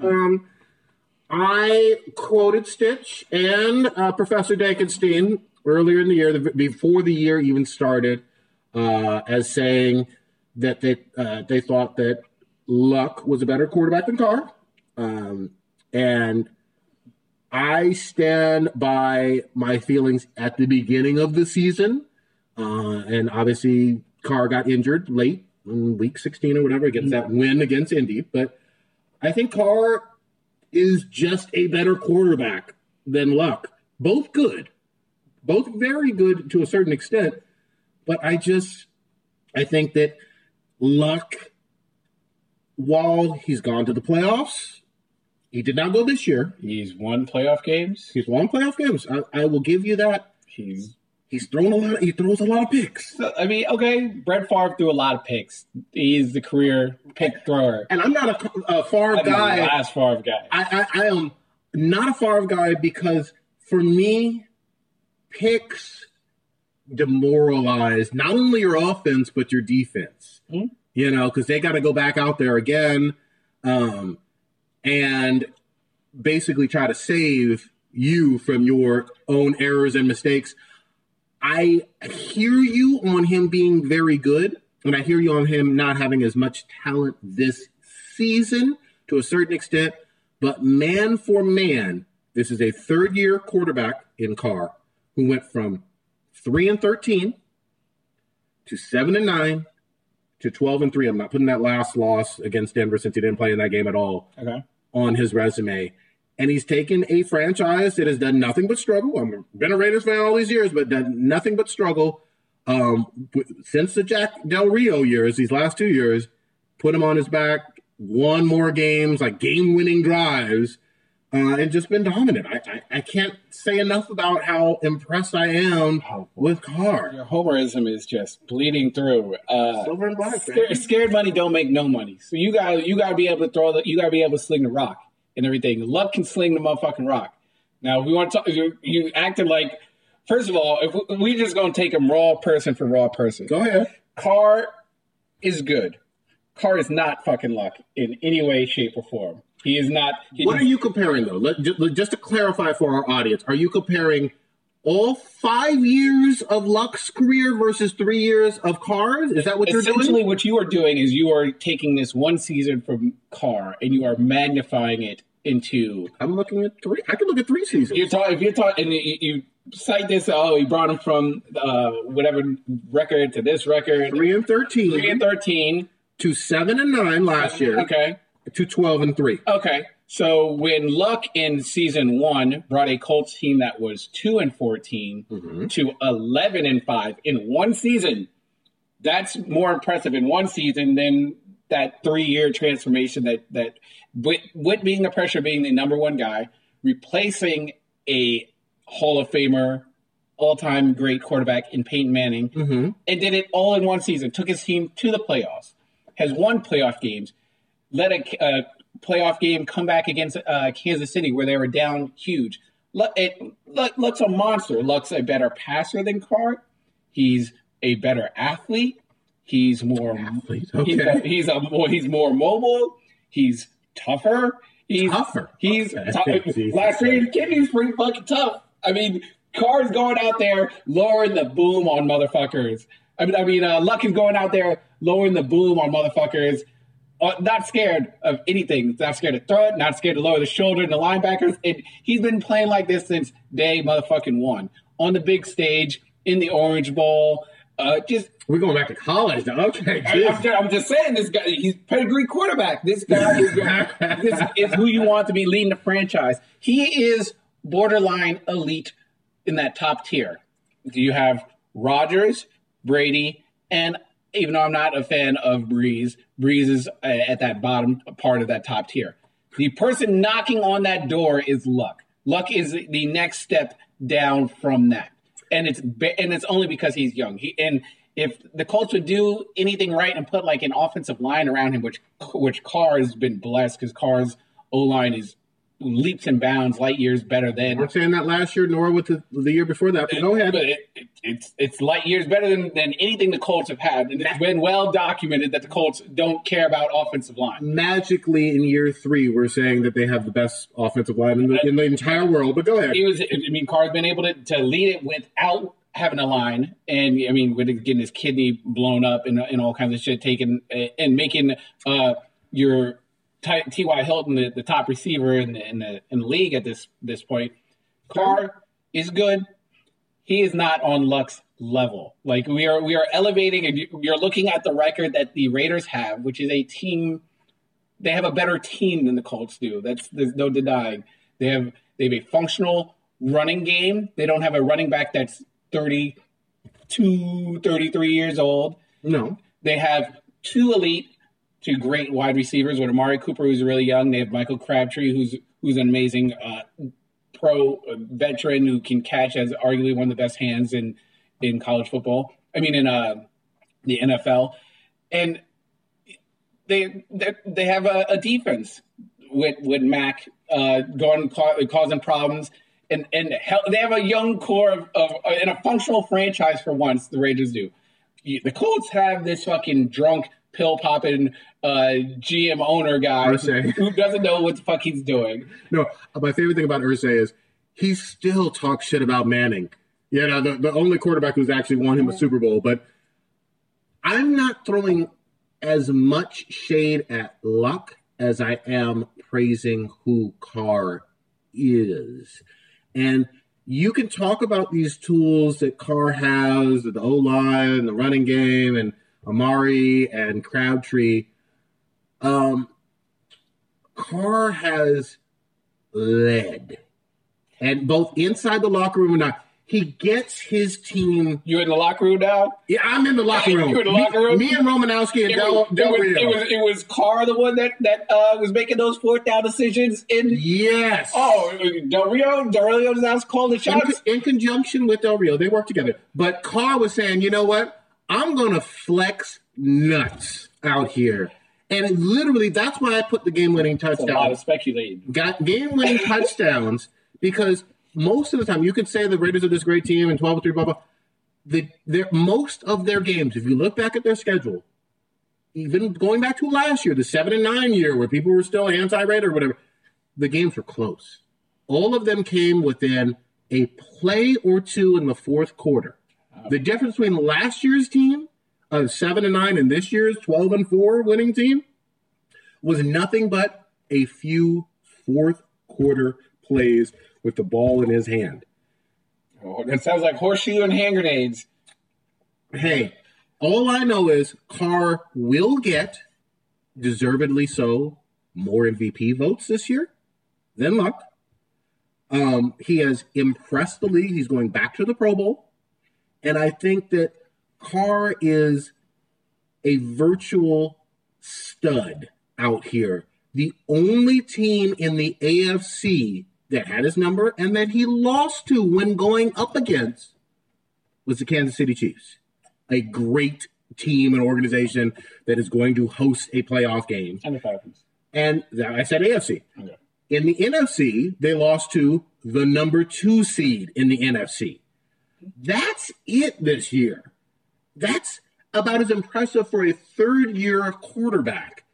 I quoted Stitch and Professor Dankenstein earlier in the year, before the year even started, as saying that they thought that Luck was a better quarterback than Carr. And I stand by my feelings at the beginning of the season. And obviously Carr got injured late in week 16 or whatever against that win against Indy. But I think Carr is just a better quarterback than Luck. Both good. Both very good to a certain extent, but I think that Luck, while he's gone to the playoffs, he did not go this year. He's won playoff games. I will give you that. He's thrown a lot. He throws a lot of picks. So, I mean, okay, Brett Favre threw a lot of picks. He's the career pick thrower. And I'm not a Favre guy. I'm the last Favre guy. I am not a Favre guy because for me, picks demoralize not only your offense but your defense. Mm-hmm. You know, because they got to go back out there again and basically try to save you from your own errors and mistakes. I hear you on him being very good, and I hear you on him not having as much talent this season to a certain extent. But man for man, this is a third-year quarterback in Carr who went from 3-13 to 7-9 to 12-3. I'm not putting that last loss against Denver since he didn't play in that game at all on his resume. And he's taken a franchise that has done nothing but struggle. I've been a Raiders fan all these years, but done nothing but struggle since the Jack Del Rio years, these last 2 years, put him on his back, won more games, like game-winning drives, and just been dominant. I can't say enough about how impressed I am with Carr. Your homerism is just bleeding through. Silver and black. Scared money don't make no money. So you gotta be able to you gotta be able to sling the rock and everything. Luck can sling the motherfucking rock. Now if we want to talk. You acted like, first of all, if we just gonna take him raw person for raw person. Go ahead. Carr is good. Carr is not fucking Luck in any way, shape, or form. He is not. What are you comparing, though? Just to clarify for our audience, are you comparing all 5 years of Luck's career versus 3 years of Carr's? Is that what you're doing? Essentially, what you are doing is you are taking this one season from Carr and you are magnifying it into. I'm looking at three. I can look at three seasons. If you're talking, and you cite this, he brought him from whatever record to this record. 3-13 3-13 to 7-9 last year. Okay. To 12-3. Okay. So when Luck in season one brought a Colts team that was 2-14 to 11-5 in one season, that's more impressive in one season than that 3-year transformation that with being the pressure, being the number one guy, replacing a Hall of Famer, all-time great quarterback in Peyton Manning, and did it all in one season, took his team to the playoffs, has won playoff games, let a playoff game come back against Kansas City where they were down huge. Luck's a monster. Luck's a better passer than Carr. He's a better athlete. He's more mobile. He's tougher. He's last year kidneys pretty fucking tough. I mean, Carr's going out there lowering the boom on motherfuckers. I mean, Luck is going out there lowering the boom on motherfuckers. Not scared of anything. Not scared to throw it. Not scared to lower the shoulder and the linebackers. And he's been playing like this since day motherfucking one. On the big stage, in the Orange Bowl. We're going back to college now. Okay. I'm just saying, this guy, he's a pedigree quarterback. This guy is who you want to be leading the franchise. He is borderline elite in that top tier. You have Rodgers, Brady, and even though I'm not a fan of Breeze. Breeze is at that bottom part of that top tier. The person knocking on that door is Luck. Luck is the next step down from that. And it's only because he's young. And if the Colts would do anything right and put like an offensive line around him, which Carr has been blessed because Carr's O-line is leaps and bounds, light years better than. We're saying that last year, nor with the year before that. But go ahead. But it's light years better than anything the Colts have had. And it's been well documented that the Colts don't care about offensive line. Magically, in year three, we're saying that they have the best offensive line in the entire world. But go ahead. Carr's been able to lead it without having a line. And, I mean, with getting his kidney blown up and all kinds of shit taken and making your – T.Y. Hilton, the top receiver in the league at this point. Carr is good. He is not on Luck's level. Like we are elevating, and you're looking at the record that the Raiders have, which is a team. They have a better team than the Colts do. There's no denying. They have a functional running game. They don't have a running back that's 32, 33 years old. No, they have two elite. Two great wide receivers with Amari Cooper, who's really young. They have Michael Crabtree, who's an amazing pro veteran who can catch as arguably one of the best hands in college football. I mean, in the NFL. And they have a defense with Mack going causing problems. And they have a young core of and a functional franchise for once, the Raiders do. The Colts have this fucking drunk – pill-popping GM owner guy who doesn't know what the fuck he's doing. No, my favorite thing about Irsay is he still talks shit about Manning. You know, the only quarterback who's actually won him a Super Bowl. But I'm not throwing as much shade at Luck as I am praising who Carr is. And you can talk about these tools that Carr has, the O-line, the running game, and Amari and Crabtree. Carr has led, and both inside the locker room and out. He gets his team. You in the locker room now? Yeah, I'm in the locker room. You in the locker room? Me and Romanowski and It was Carr the one that was making those fourth down decisions. Yes. Oh, Del Rio was calling the shots. In conjunction with Del Rio, they work together. But Carr was saying, you know what? I'm going to flex nuts out here. And it literally, that's why I put the game-winning touchdowns. That's a lot of speculating. Got game-winning touchdowns because most of the time, you could say the Raiders are this great team and 12-3, blah, blah. Most of their games, if you look back at their schedule, even going back to last year, the 7-9 year where people were still anti-Raider or whatever, the games were close. All of them came within a play or two in the fourth quarter. The difference between last year's team of 7-9 and this year's 12-4 winning team was nothing but a few fourth quarter plays with the ball in his hand. Oh, that sounds like horseshoe and hand grenades. Hey, all I know is Carr will get, deservedly so, more MVP votes this year than Luck. He has impressed the league. He's going back to the Pro Bowl. And I think that Carr is a virtual stud out here. The only team in the AFC that had his number and that he lost to when going up against was the Kansas City Chiefs, a great team and organization that is going to host a playoff game. And the Falcons. And I said AFC. Okay. In the NFC, they lost to the number 2 seed in the NFC. That's it this year. That's about as impressive for a third-year quarterback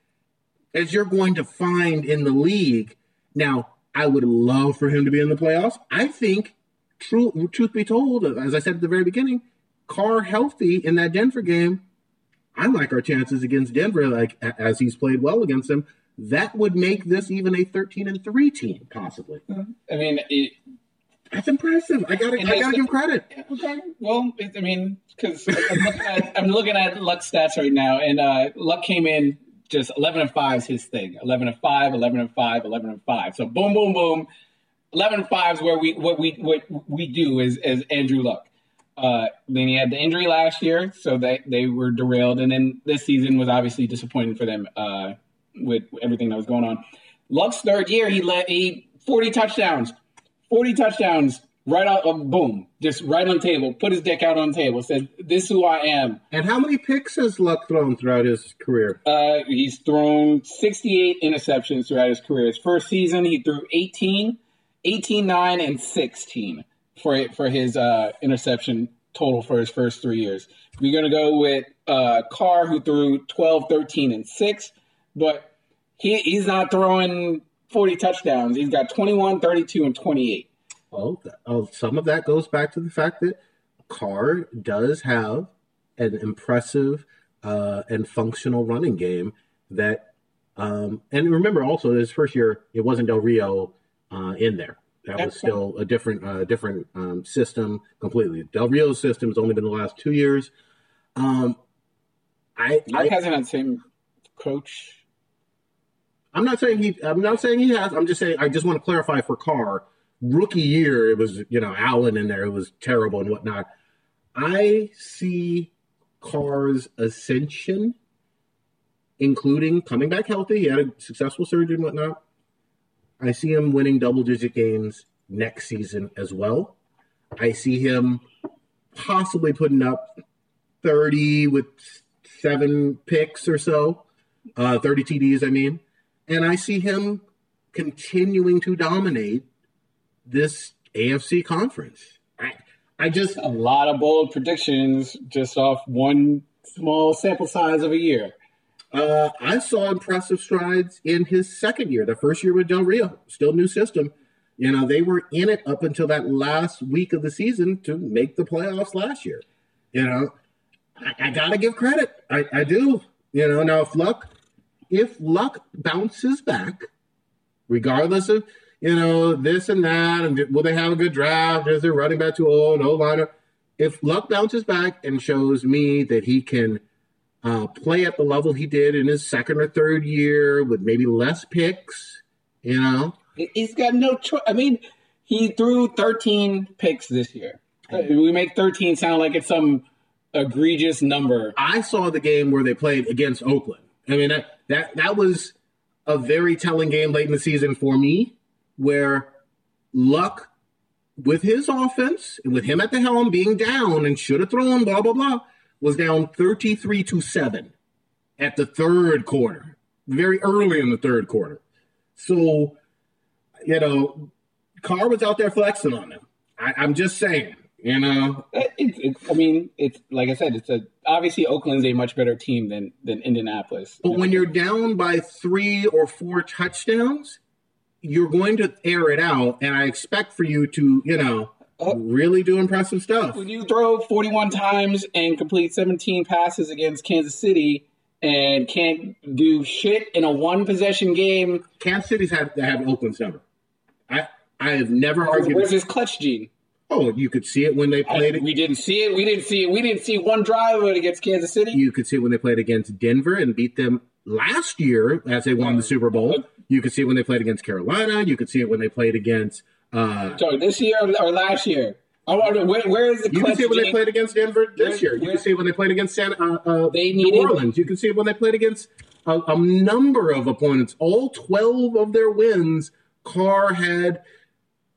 as you're going to find in the league. Now, I would love for him to be in the playoffs. I think, truth be told, as I said at the very beginning, Carr healthy in that Denver game, I like our chances against Denver, like as he's played well against them. That would make this even a 13-3 team, possibly. I mean, that's impressive. I gotta give credit. Okay. Well, I mean, because I'm looking at Luck's stats right now, and Luck came in just 11-5 is his thing. 11-5, 11-5, 11-5. So boom, boom, boom. 11-5 is where we do is Andrew Luck. Then he had the injury last year, so they were derailed. And then this season was obviously disappointing for them with everything that was going on. Luck's third year, he 40 touchdowns, right out of boom, just right on the table, put his dick out on the table, said, this is who I am. And how many picks has Luck thrown throughout his career? He's thrown 68 interceptions throughout his career. His first season, he threw 18, 9, and 16 for his interception total for his first 3 years. We're going to go with Carr, who threw 12, 13, and 6, but he's not throwing 40 touchdowns. He's got 21, 32, and 28. Oh, some of that goes back to the fact that Carr does have an impressive and functional running game. That and remember also his first year, it wasn't Del Rio in there. That was still a different system completely. Del Rio's system has only been the last 2 years. Mike hasn't had the same coach. I'm not saying he has. I'm just saying I just want to clarify for Carr. Rookie year, it was, Allen in there. It was terrible and whatnot. I see Carr's ascension, including coming back healthy. He had a successful surgery and whatnot. I see him winning double-digit games next season as well. I see him possibly putting up 30 with 7 picks or so, 30 TDs, I mean. And I see him continuing to dominate this AFC conference. I just a lot of bold predictions just off one small sample size of a year. I saw impressive strides in his second year, the first year with Del Rio, still new system. They were in it up until that last week of the season to make the playoffs last year. I gotta give credit. I do. Now if Luck bounces back, regardless of this and that, and will they have a good draft? Is their running back too old? No liner. If Luck bounces back and shows me that he can play at the level he did in his second or third year with maybe less picks, He's got no choice. I mean, he threw 13 picks this year. We make 13 sound like it's some egregious number. I saw the game where they played against Oakland. I mean, that was a very telling game late in the season for me, where Luck, with his offense and with him at the helm being down and should have thrown, blah, blah, blah, was down 33-7 at the third quarter, very early in the third quarter. So, Carr was out there flexing on him. I'm just saying, It's like I said, obviously Oakland's a much better team than Indianapolis. But when you're down by 3 or 4 touchdowns, you're going to air it out, and I expect for you to, really do impressive stuff. When you throw 41 times and complete 17 passes against Kansas City and can't do shit in a one-possession game. Kansas City's had Oakland's number. I have never argued. Where's his clutch gene? Oh, you could see it when they played it. We didn't see it. We didn't see one drive against Kansas City. You could see it when they played against Denver and beat them last year as they won the Super Bowl. You could see it when they played against Carolina. You could see it when they played against this year or last year. I wonder, where is the clutch? You can see it when they played against Denver this year. You can see it when they played against New Orleans. You can see it when they played against a number of opponents. All 12 of their wins, Carr had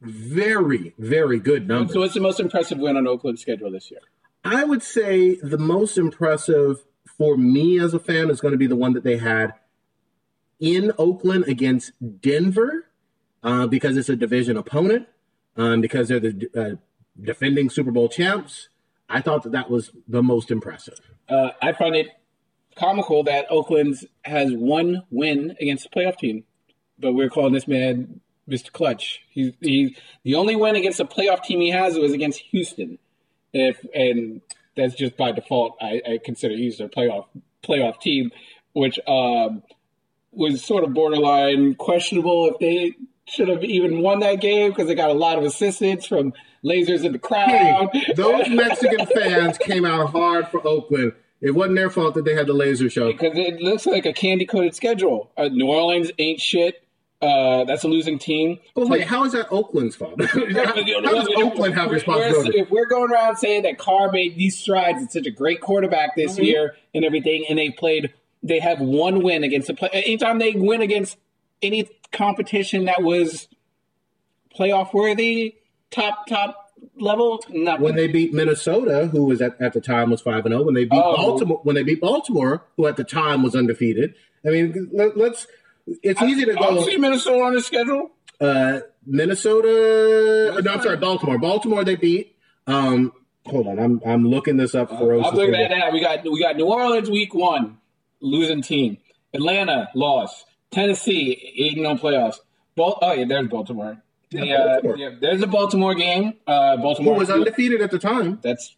very, very good numbers. So what's the most impressive win on Oakland's schedule this year? I would say the most impressive for me as a fan is going to be the one that they had in Oakland against Denver, because it's a division opponent, because they're the defending Super Bowl champs. I thought that was the most impressive. I find it comical that Oakland has one win against the playoff team, but we're calling this man Mr. Clutch. He's the only win against a playoff team he has was against Houston, and that's just by default. I consider Houston a playoff team, which was sort of borderline questionable if they should have even won that game because they got a lot of assistance from lasers in the crowd. Hey, those Mexican fans came out hard for Oakland. It wasn't their fault that they had the laser show. Because it looks like a candy-coated schedule. New Orleans ain't shit. That's a losing team. But wait, how is that Oakland's fault? How does Oakland have responsibility? If we're going around saying that Carr made these strides, it's such a great quarterback this year and everything, and they have one win against anytime they win against any competition that was playoff worthy, top level. Nothing. When they beat Minnesota, who was at the time was 5-0, when they beat Baltimore, who at the time was undefeated. I mean, it's easy to go. I don't see Minnesota on the schedule. Baltimore. Baltimore they beat. Hold on, I'm looking this up for us. I'm looking at that. We got New Orleans week one, losing team. Atlanta lost. Tennessee 8-0 playoffs. There's Baltimore. Baltimore. Yeah, there's a Baltimore game. Baltimore who was undefeated at the time. That's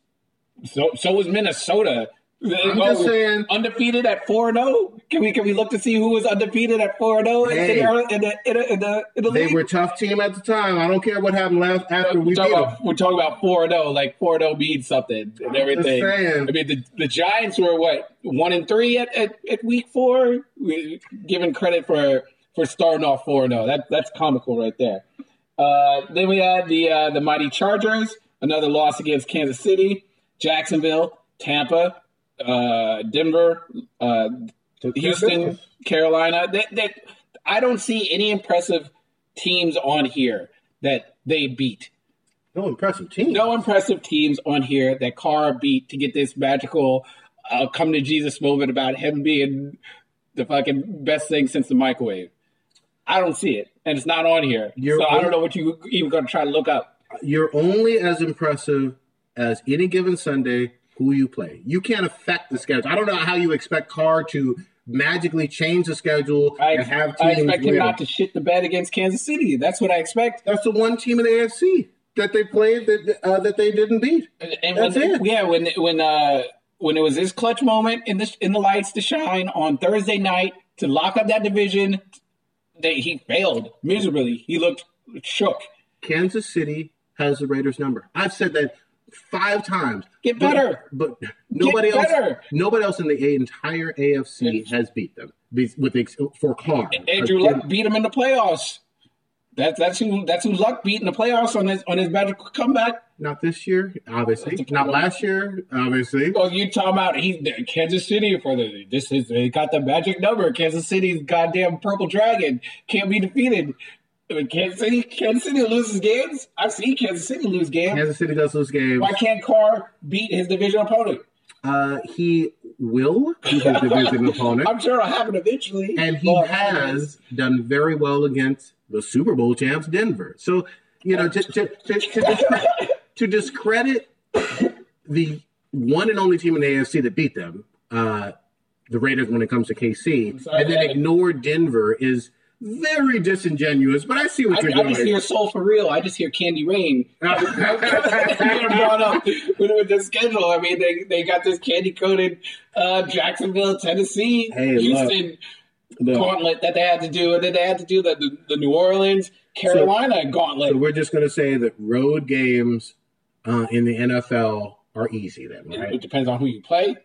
so was Minnesota. I'm just saying, undefeated at 4-0. Can we look to see who was undefeated at 4-0? They were a tough team at the time. I don't care what happened after we beat them. We're talking about 4-0, like 4-0 means something and everything. Just saying. I mean, the Giants were 1-3 at week four. We're giving credit for starting off 4-0. That's comical right there. Then we had the mighty Chargers, another loss against Kansas City, Jacksonville, Tampa. Denver, Houston, Carolina. I don't see any impressive teams on here that they beat. No impressive teams on here that Carr beat to get this magical come to Jesus moment about him being the fucking best thing since the microwave. I don't see it, and it's not on here. I don't know what you even going to try to look up. You're only as impressive as any given Sunday who you play. You can't affect the schedule. I don't know how you expect Carr to magically change the schedule and have teams. I expect him not to shit the bed against Kansas City. That's what I expect. That's the one team in the AFC that they played that they didn't beat. And that's it. Yeah, when it was his clutch moment in the lights to shine on Thursday night to lock up that division, he failed miserably. He looked shook. Kansas City has the Raiders number. I've said that 5 times. Get better. But nobody else in the entire AFC has beat them for Carr. Andrew Luck beat him in the playoffs. That's who Luck beat in the playoffs on his magical comeback. Not this year, obviously. Not last year, obviously. Well, you talking about Kansas City they got the magic number. Kansas City's goddamn purple dragon can't be defeated. When Kansas City loses games? I've seen Kansas City lose games. Kansas City does lose games. Why can't Carr beat his division opponent? He will beat his division opponent. I'm sure it'll happen eventually. And he has done very well against the Super Bowl champs, Denver. So, you know, to discredit the one and only team in the AFC that beat them, the Raiders when it comes to KC, and then ignore Denver is very disingenuous, but I see what you're doing. I just hear Soul for Real. I just hear Candy Rain. Brought up with the schedule. I mean, they got this candy-coated Jacksonville, Tennessee, Houston gauntlet that they had to do, and then they had to do the New Orleans, Carolina gauntlet. So we're just going to say that road games in the NFL are easy then, right? It depends on who you play.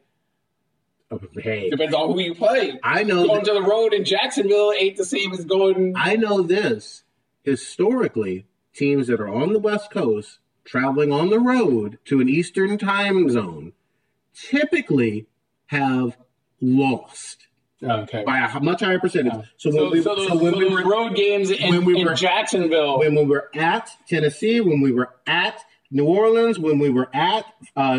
Hey. Depends on who you play. I know going to the road in Jacksonville ain't the same as going. I know this. Historically, teams that are on the West Coast traveling on the road to an Eastern time zone typically have lost by a much higigher percentage. Yeah. So when we were road games in Jacksonville, when we were at Tennessee, when we were at New Orleans, when we were at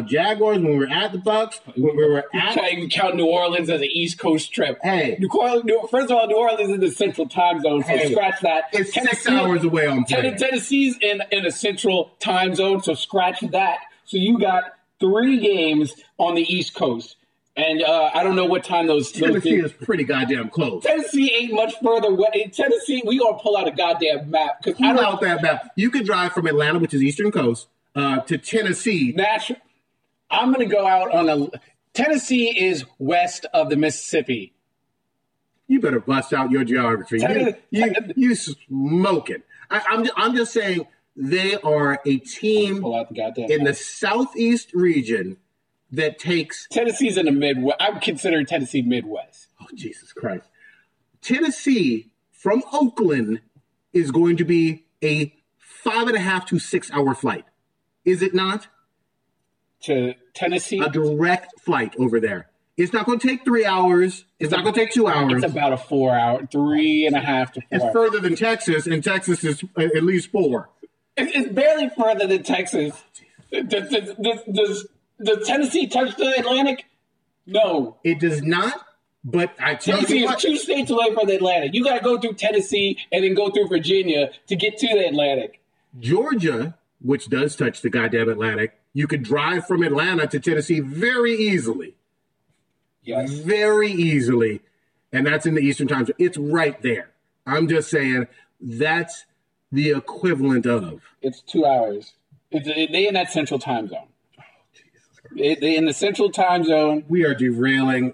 Jaguars, when we were at the Bucks, when we were at... You can count New Orleans as an East Coast trip. Hey. First of all, New Orleans is in the central time zone, so scratch that. It's Tennessee, 6 hours away on plane. Tennessee's in a central time zone, so scratch that. So you got 3 games on the East Coast. And I don't know what time those Tennessee is pretty goddamn close. Tennessee ain't much further away. Tennessee, we going to pull out a goddamn map. Pull out that map. You can drive from Atlanta, which is Eastern Coast, to Tennessee. I'm going to go out on Tennessee is west of the Mississippi. You better bust out your geography. You smoking. I'm just saying they are a team in the southeast region that takes... Tennessee's in the Midwest. I would consider Tennessee Midwest. Oh, Jesus Christ. Tennessee... from Oakland is going to be a 5.5 to 6 hour flight. Is it not? To Tennessee? A direct flight over there. It's not going to take 3 hours. It's not going to take 2 hours. It's about a 4 hour, 3.5 to 4. It's further than Texas, and Texas is at least 4. It's barely further than Texas. Does Tennessee touch the Atlantic? No. It does not, but I tell Tennessee you what. Tennessee is 2 states away from the Atlantic. You got to go through Tennessee and then go through Virginia to get to the Atlantic. Georgia, which does touch the goddamn Atlantic, you could drive from Atlanta to Tennessee very easily. Yes. Very easily. And that's in the Eastern Time Zone. It's right there. I'm just saying that's the equivalent of. It's 2 hours. They in that Central Time Zone. Oh, Jesus Christ. They in the Central Time Zone. We are derailing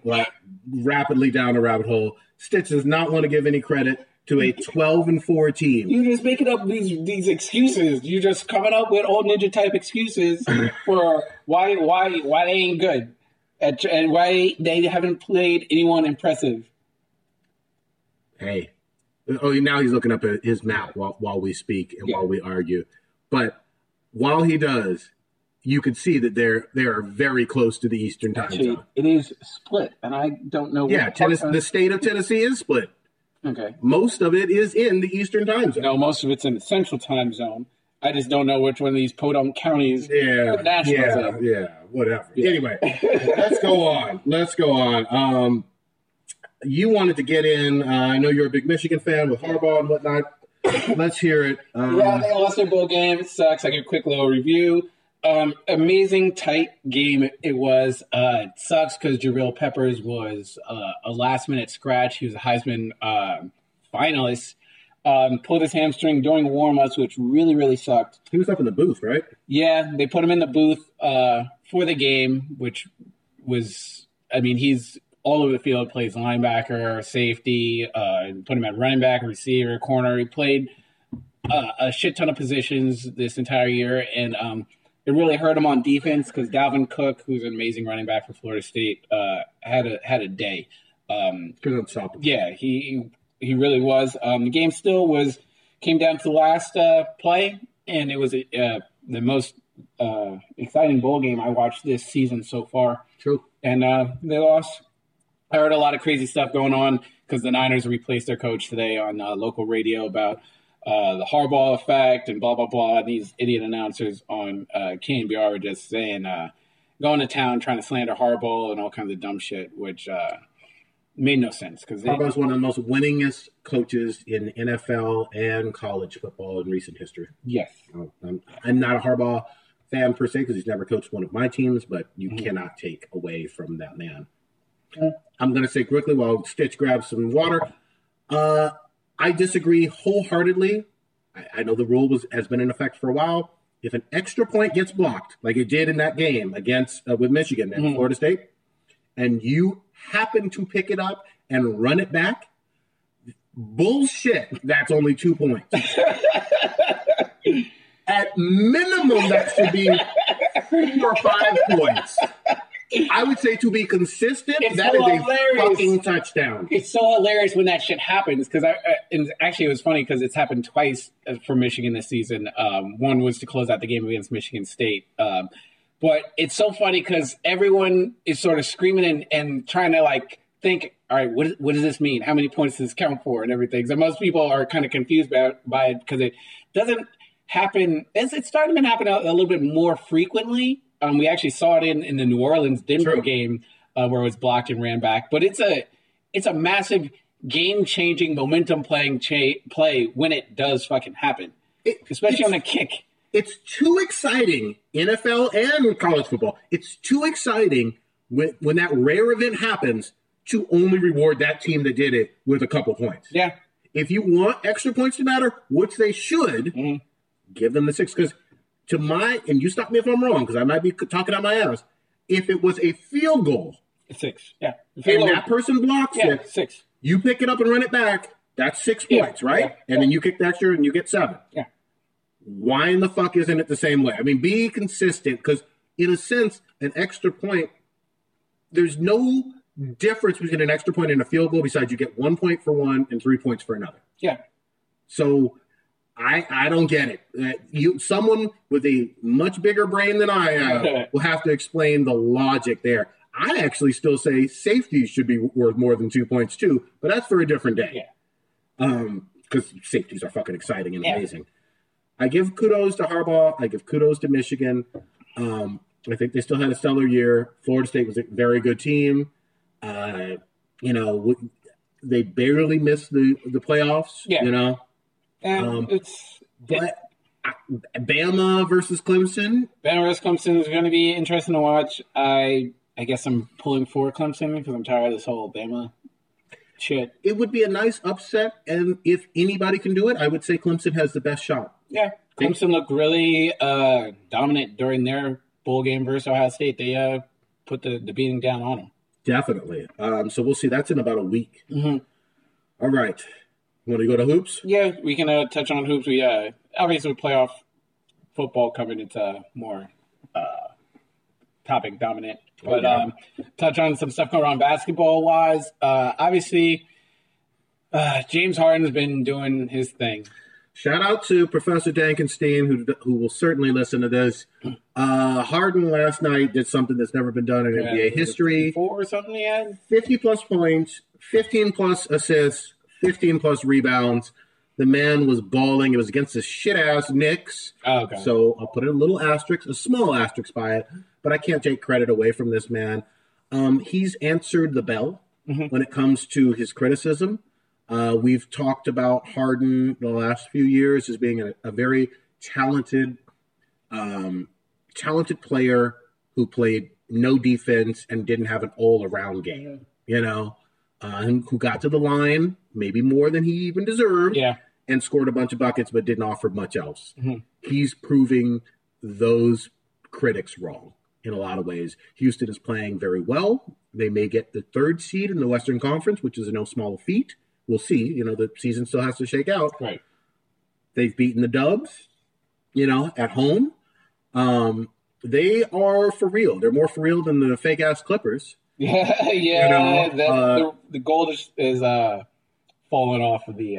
rapidly down a rabbit hole. Stitch does not want to give any credit to a 12-4 team. You're just making up these excuses. You're just coming up with old ninja type excuses for why they ain't good. And why they haven't played anyone impressive. Hey. Oh, now he's looking up at his map while we speak and while we argue. But while he does, you can see that they are very close to the Eastern Time Zone. It is split, and I don't know. Yeah, the state of Tennessee is split. Okay. Most of it is in the Eastern Time Zone. No, most of it's in the Central Time Zone. I just don't know which one of these podunk counties. Whatever. Yeah. Anyway, let's go on. You wanted to get in. I know you're a big Michigan fan with Harbaugh and whatnot. Let's hear it. Yeah, they lost their bowl game. It sucks. I get a quick little review. Amazing tight game it was. It sucks because Jabril Peppers was a last-minute scratch. He was a Heisman finalist. Pulled his hamstring during warm-ups, which really, really sucked. He was up in the booth, right? Yeah, they put him in the booth for the game, which was – I mean, he's all over the field, plays linebacker, safety, put him at running back, receiver, corner. He played a shit ton of positions this entire year, and it really hurt him on defense because Dalvin Cook, who's an amazing running back for Florida State, had a day. Yeah, he really was. The game still came down to the last play, and it was the most exciting bowl game I watched this season so far. True. And they lost. I heard a lot of crazy stuff going on because the Niners replaced their coach today on local radio about the Harbaugh effect and blah, blah, blah. And these idiot announcers on KNBR were just saying, going to town, trying to slander Harbaugh and all kinds of dumb shit, which made no sense. Harbaugh's one of the most winningest coaches in NFL and college football in recent history. Yes. I'm not a Harbaugh fan per se because he's never coached one of my teams, but you cannot take away from that man. Okay. I'm going to say quickly while Stitch grabs some water. I disagree wholeheartedly. I know the rule has been in effect for a while. If an extra point gets blocked, like it did in that game against with Michigan and Florida State, and you happen to pick it up and run it back, bullshit, that's only 2 points. At minimum, that should be 4 or 5 points. I would say to be consistent, that is a fucking touchdown. It's so hilarious when that shit happens because it was funny because it's happened twice for Michigan this season. One was to close out the game against Michigan State. But it's so funny because everyone is sort of screaming and trying to think, all right, what does this mean? How many points does this count for and everything? So most people are kind of confused by it because it doesn't happen. It's starting to happen a little bit more frequently. We actually saw it in the New Orleans-Denver game where it was blocked and ran back. But it's a massive game-changing, momentum-playing play when it does fucking happen, especially on a kick. It's too exciting, NFL and college football. It's too exciting when that rare event happens to only reward that team that did it with a couple points. Yeah. If you want extra points to matter, which they should, give them the 6. Because to and you stop me if I'm wrong, because I might be talking out my ass, if it was a field goal. It's 6, yeah. And that person blocks it. 6. You pick it up and run it back, that's 6 points, right? Yeah. And then you kick the extra and you get 7. Yeah. Why in the fuck isn't it the same way? I mean, be consistent because, in a sense, an extra point, there's no difference between an extra point and a field goal besides you get 1 point for one and 3 points for another. Yeah. So I don't get it. Someone with a much bigger brain than I am will have to explain the logic there. I actually still say safeties should be worth more than 2 points too, but that's for a different day. Yeah. Because safeties are fucking exciting and amazing. I give kudos to Harbaugh. I give kudos to Michigan. I think they still had a stellar year. Florida State was a very good team. You know, they barely missed the playoffs, you know. Bama versus Clemson. Bama versus Clemson is going to be interesting to watch. I guess I'm pulling for Clemson because I'm tired of this whole Bama shit. It would be a nice upset, and if anybody can do it, I would say Clemson has the best shot. Yeah, Clemson looked really dominant during their bowl game versus Ohio State. They put the beating down on them. Definitely. So we'll see. That's in about a week. Mm-hmm. All right. Want to go to hoops? Yeah, we can touch on hoops. We obviously playoff football covered. It's more topic dominant. But touch on some stuff going on basketball-wise. Obviously, James Harden's been doing his thing. Shout out to Professor Dankenstein, who will certainly listen to this. Harden last night did something that's never been done in NBA history. 50-plus points, 15-plus assists, 15-plus rebounds. The man was balling. It was against the shit-ass Knicks. Oh, okay. So I'll put a little asterisk, a small asterisk by it, but I can't take credit away from this man. He's answered the bell when it comes to his criticism. We've talked about Harden the last few years as being a very talented, talented player who played no defense and didn't have an all-around game, you know, and who got to the line maybe more than he even deserved and scored a bunch of buckets but didn't offer much else. He's proving those critics wrong in a lot of ways. Houston is playing very well. They may get the third seed in the Western Conference, which is no small feat. We'll see. You know, the season still has to shake out. Right. They've beaten the Dubs, you know, at home. They are for real. They're more for real than the fake-ass Clippers. Yeah, yeah. You know, the gold is falling off of the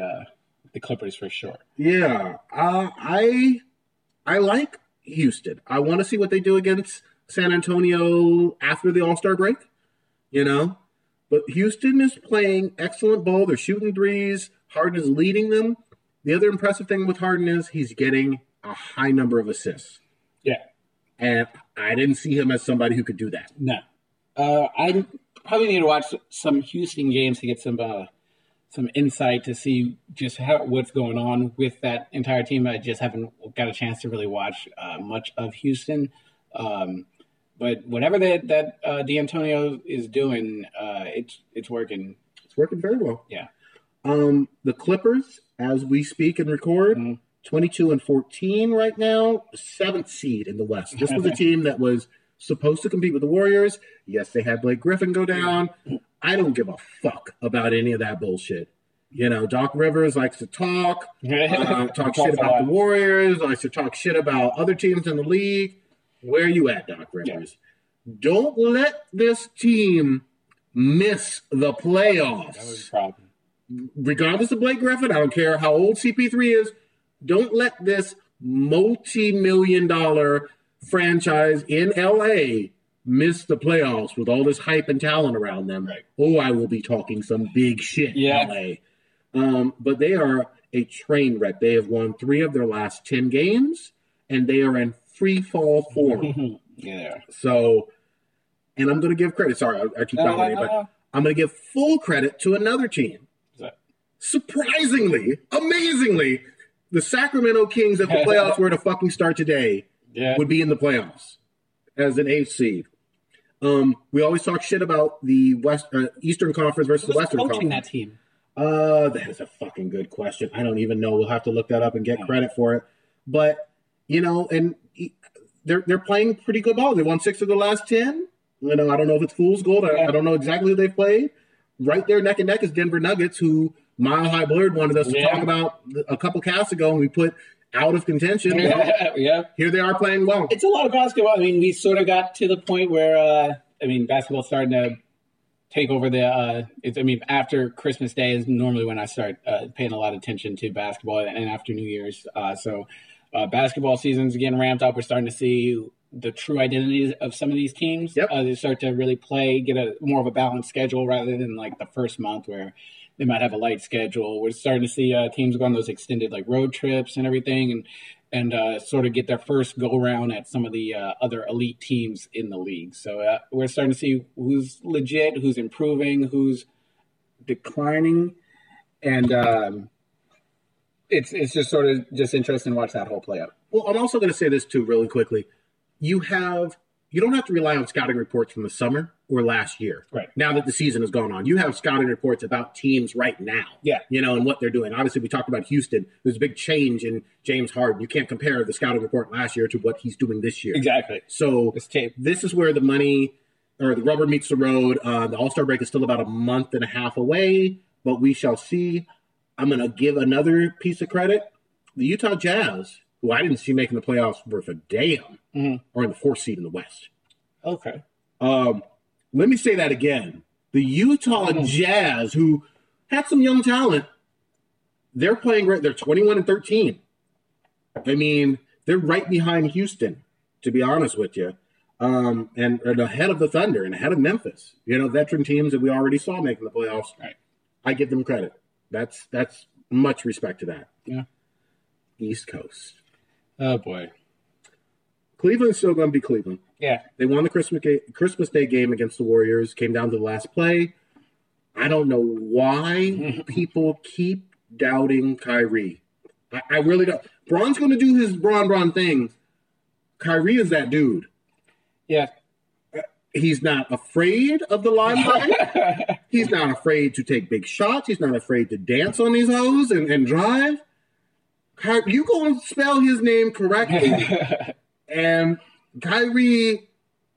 Clippers for sure. Yeah. I like Houston. I want to see what they do against San Antonio after the All-Star break, you know. But Houston is playing excellent ball. They're shooting threes. Harden is leading them. The other impressive thing with Harden is he's getting a high number of assists. Yeah. And I didn't see him as somebody who could do that. No. I probably need to watch some Houston games to get some insight to see just what's going on with that entire team. I just haven't got a chance to really watch much of Houston. But whatever that D'Antonio is doing, it's working. It's working very well. Yeah. The Clippers, as we speak and record, 22-14 right now, seventh seed in the West. This was a team that was supposed to compete with the Warriors. Yes, they had Blake Griffin go down. I don't give a fuck about any of that bullshit. You know, Doc Rivers likes to talk shit about the Warriors, likes to talk shit about other teams in the league. Where are you at, Doc Rivers? Yeah. Don't let this team miss the playoffs. That was a problem. Regardless of Blake Griffin, I don't care how old CP3 is, don't let this multi-million-dollar franchise in L.A. miss the playoffs with all this hype and talent around them. Right. Oh, I will be talking some big shit in L.A. But they are a train wreck. They have won 3 of their last 10 games, and they are in free fall form. So, and I'm going to give credit. Sorry, I keep dominating, but I'm going to give full credit to another team. Surprisingly, amazingly, the Sacramento Kings, if the playoffs were to fucking start today, would be in the playoffs as an 8th seed. We always talk shit about the Eastern Conference versus the Western Conference. Who's coaching that team? That is a fucking good question. I don't even know. We'll have to look that up and get credit for it. But, you know, and they're playing pretty good ball. They won 6 of the last 10. You know, I don't know if it's fool's gold. I don't know exactly who they've played. Right there, neck and neck is Denver Nuggets, who Mile High Blurred wanted us to talk about a couple casts ago, and we put out of contention. Here they are playing well. It's a lot of basketball. I mean, we sort of got to the point where, I mean, basketball's starting to take over the after Christmas Day is normally when I start paying a lot of attention to basketball, and after New Year's. So basketball season's getting ramped up. We're starting to see the true identities of some of these teams. Yep. They start to really play, get a more of a balanced schedule rather than like the first month where they might have a light schedule. We're starting to see teams go on those extended like road trips and everything, and sort of get their first go round at some of the other elite teams in the league. So we're starting to see who's legit, who's improving, who's declining, and it's just sort of just interesting to watch that whole play out. Well, I'm also going to say this too, really quickly. You don't have to rely on scouting reports from the summer or last year. Right. Now that the season has gone on, you have scouting reports about teams right now. Yeah. And what they're doing. Obviously, we talked about Houston. There's a big change in James Harden. You can't compare the scouting report last year to what he's doing this year. Exactly. So this is where the money or the rubber meets the road. The All-Star break is still about a month and a half away, but we shall see. I'm going to give another piece of credit. The Utah Jazz, who I didn't see making the playoffs worth a damn, are in the fourth seed in the West. Okay. Let me say that again. The Utah Jazz, who had some young talent, they're playing great. They're 21-13. I mean, they're right behind Houston, to be honest with you, and ahead of the Thunder and ahead of Memphis. Veteran teams that we already saw making the playoffs. Right. I give them credit. That's much respect to that. Yeah. East Coast. Oh, boy. Cleveland's still going to be Cleveland. Yeah. They won the Christmas Day game against the Warriors, came down to the last play. I don't know why people keep doubting Kyrie. I really don't. Bron's going to do his Bron things. Kyrie is that dude. Yeah. He's not afraid of the limelight. He's not afraid to take big shots. He's not afraid to dance on these hoes and drive. You go and spell his name correctly, and Kyrie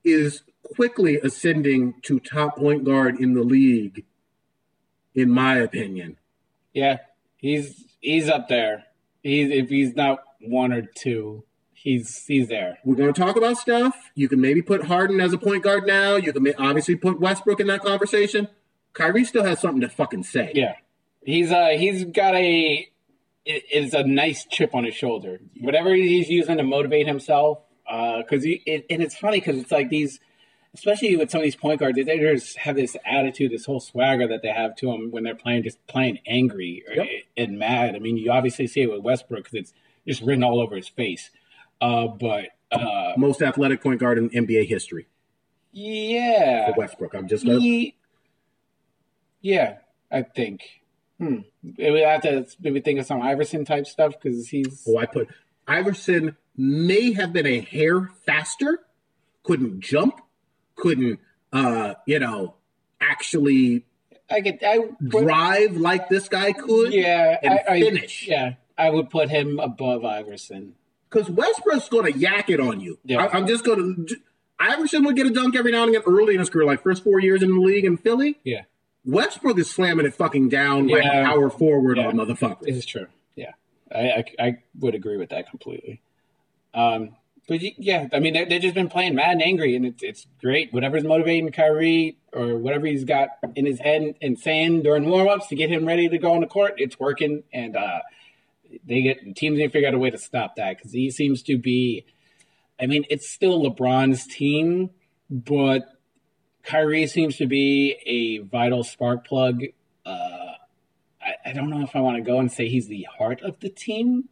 is quickly ascending to top point guard in the league, in my opinion. Yeah, he's up there. If he's not one or two, he's there. We're going to talk about Steph. You can maybe put Harden as a point guard now. You can obviously put Westbrook in that conversation. Kyrie still has something to fucking say. Yeah, he's got a. It's a nice chip on his shoulder. Whatever he's using to motivate himself, because it's funny because it's like these, especially with some of these point guards, they just have this attitude, this whole swagger that they have to them when they're playing, just playing angry and mad. I mean, you obviously see it with Westbrook because it's just written all over his face. But most athletic point guard in NBA history. Yeah, for Westbrook. I'm just I think. It would have to maybe think of some Iverson type stuff because he's. Oh, I put Iverson may have been a hair faster, couldn't jump, couldn't actually. Drive like this guy could. Yeah, and finish. I would put him above Iverson because Westbrook's going to yak it on you. Yeah. I'm just going to. Iverson would get a dunk every now and again early in his career, like first 4 years in the league in Philly. Yeah. Westbrook is slamming it fucking down like an hour forward on motherfuckers. It's true. Yeah. I would agree with that completely. They've just been playing mad and angry, and it's great. Whatever's motivating Kyrie or whatever he's got in his head and saying during warm-ups to get him ready to go on the court, it's working. And teams need to figure out a way to stop that because he seems to be – I mean, it's still LeBron's team, but – Kyrie seems to be a vital spark plug. I don't know if I want to go and say he's the heart of the team.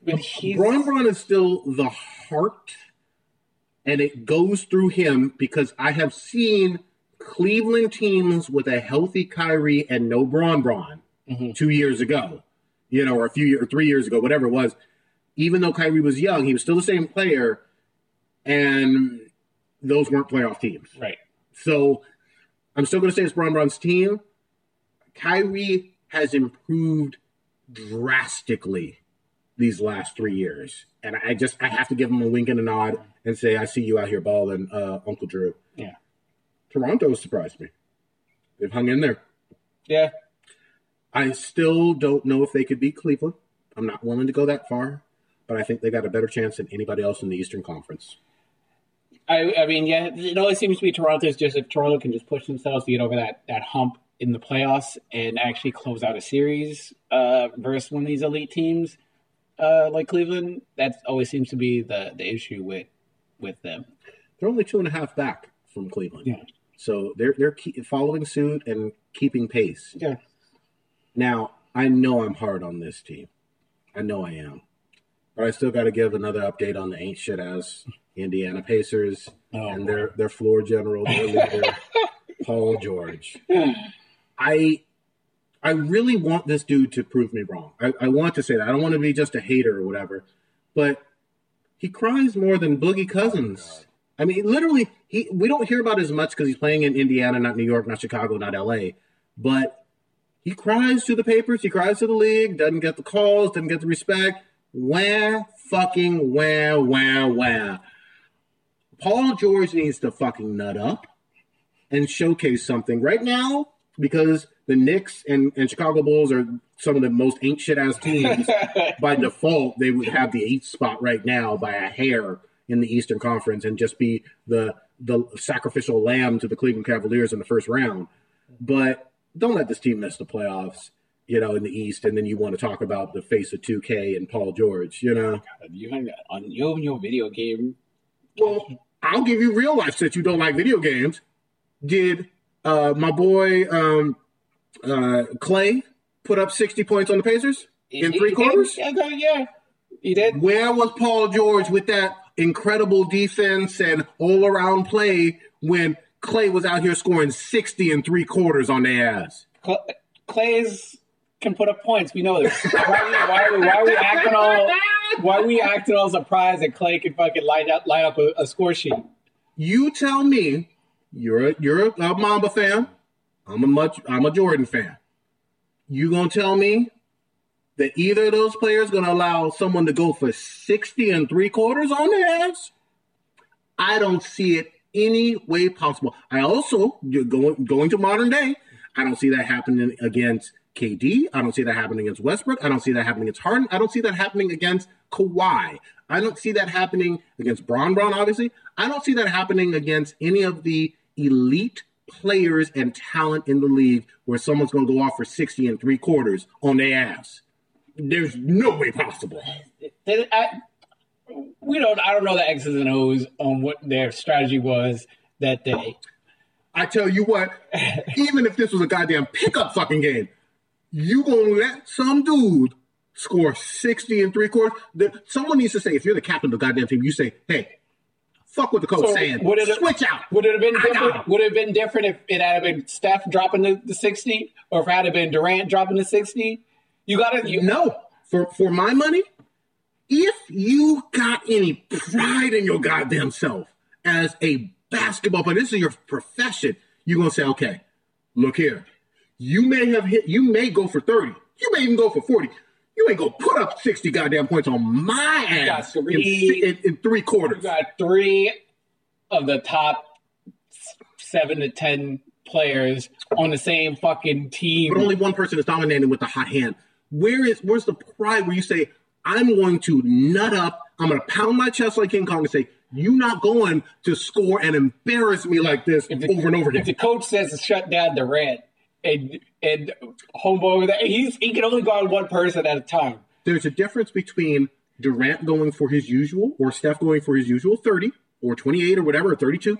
But Bron is still the heart, and it goes through him because I have seen Cleveland teams with a healthy Kyrie and no Bron 2 years ago, or 3 years ago, whatever it was. Even though Kyrie was young, he was still the same player, and those weren't playoff teams. Right. So I'm still going to say it's Bron's team. Kyrie has improved drastically these last 3 years. And I have to give him a wink and a nod and say, I see you out here balling, Uncle Drew. Yeah. Toronto surprised me. They've hung in there. Yeah. I still don't know if they could beat Cleveland. I'm not willing to go that far, but I think they got a better chance than anybody else in the Eastern Conference. I mean, yeah, it always seems to be Toronto's just if Toronto can just push themselves to get over that hump in the playoffs and actually close out a series versus one of these elite teams like Cleveland, that always seems to be the issue with them. They're only 2.5 back from Cleveland. Yeah. So they're following suit and keeping pace. Yeah. Now, I know I'm hard on this team. I know I am. But I still got to give another update on the ain't shit-ass Indiana Pacers and their floor general, their leader, Paul George. I really want this dude to prove me wrong. I want to say that. I don't want to be just a hater or whatever. But he cries more than Boogie Cousins. I mean, literally, we don't hear about it as much because he's playing in Indiana, not New York, not Chicago, not L.A. But he cries to the papers. He cries to the league. Doesn't get the calls. Doesn't get the respect. Wah, fucking wah, wah, wah. Paul George needs to fucking nut up and showcase something right now because the Knicks and Chicago Bulls are some of the most ain't shit-ass teams. By default, they would have the 8th spot right now by a hair in the Eastern Conference and just be the sacrificial lamb to the Cleveland Cavaliers in the first round. But don't let this team miss the playoffs, in the East, and then you want to talk about the face of 2K and Paul George, You own your video game. Well, I'll give you real life since you don't like video games. Did my boy Clay put up 60 points on the Pacers in three quarters? Yeah, he did. Where was Paul George with that incredible defense and all-around play when Clay was out here scoring 60 in three quarters on their ass? Clay's can put up points. We know this. Why are we acting all surprised that Clay can fucking line up a score sheet? You tell me. You're a Mamba fan. I'm a Jordan fan. You gonna tell me that either of those players gonna allow someone to go for 60 and three quarters on their ass? I don't see it any way possible. I also going to modern day. I don't see that happening against KD. I don't see that happening against Westbrook. I don't see that happening against Harden. I don't see that happening against Kawhi. I don't see that happening against Bron, obviously. I don't see that happening against any of the elite players and talent in the league where someone's going to go off for 60 and three quarters on their ass. There's no way possible. I don't know the X's and O's on what their strategy was that day. I tell you what, even if this was a goddamn pickup fucking game, you gonna let some dude score 60 and three quarters? Someone needs to say, if you're the captain of the goddamn team, you say, hey, fuck what the coach saying. Switch out. Would it have been different? Would it have been different if it had been Steph dropping the 60, or if it had been Durant dropping the 60? For my money, if you got any pride in your goddamn self as a basketball player, this is your profession, you're gonna say, okay, look here. You may go for 30. You may even go for 40. You ain't gonna put up 60 goddamn points on my ass in three quarters. You got three of the top 7 to 10 players on the same fucking team. But only one person is dominating with the hot hand. Where's the pride where you say, I'm going to nut up, I'm gonna pound my chest like King Kong and say, you're not going to score and embarrass me like this over and over again. If the coach says to shut down Durant, and homeboy, he can only go on one person at a time. There's a difference between Durant going for his usual or Steph going for his usual 30 or 28 or whatever, or 32,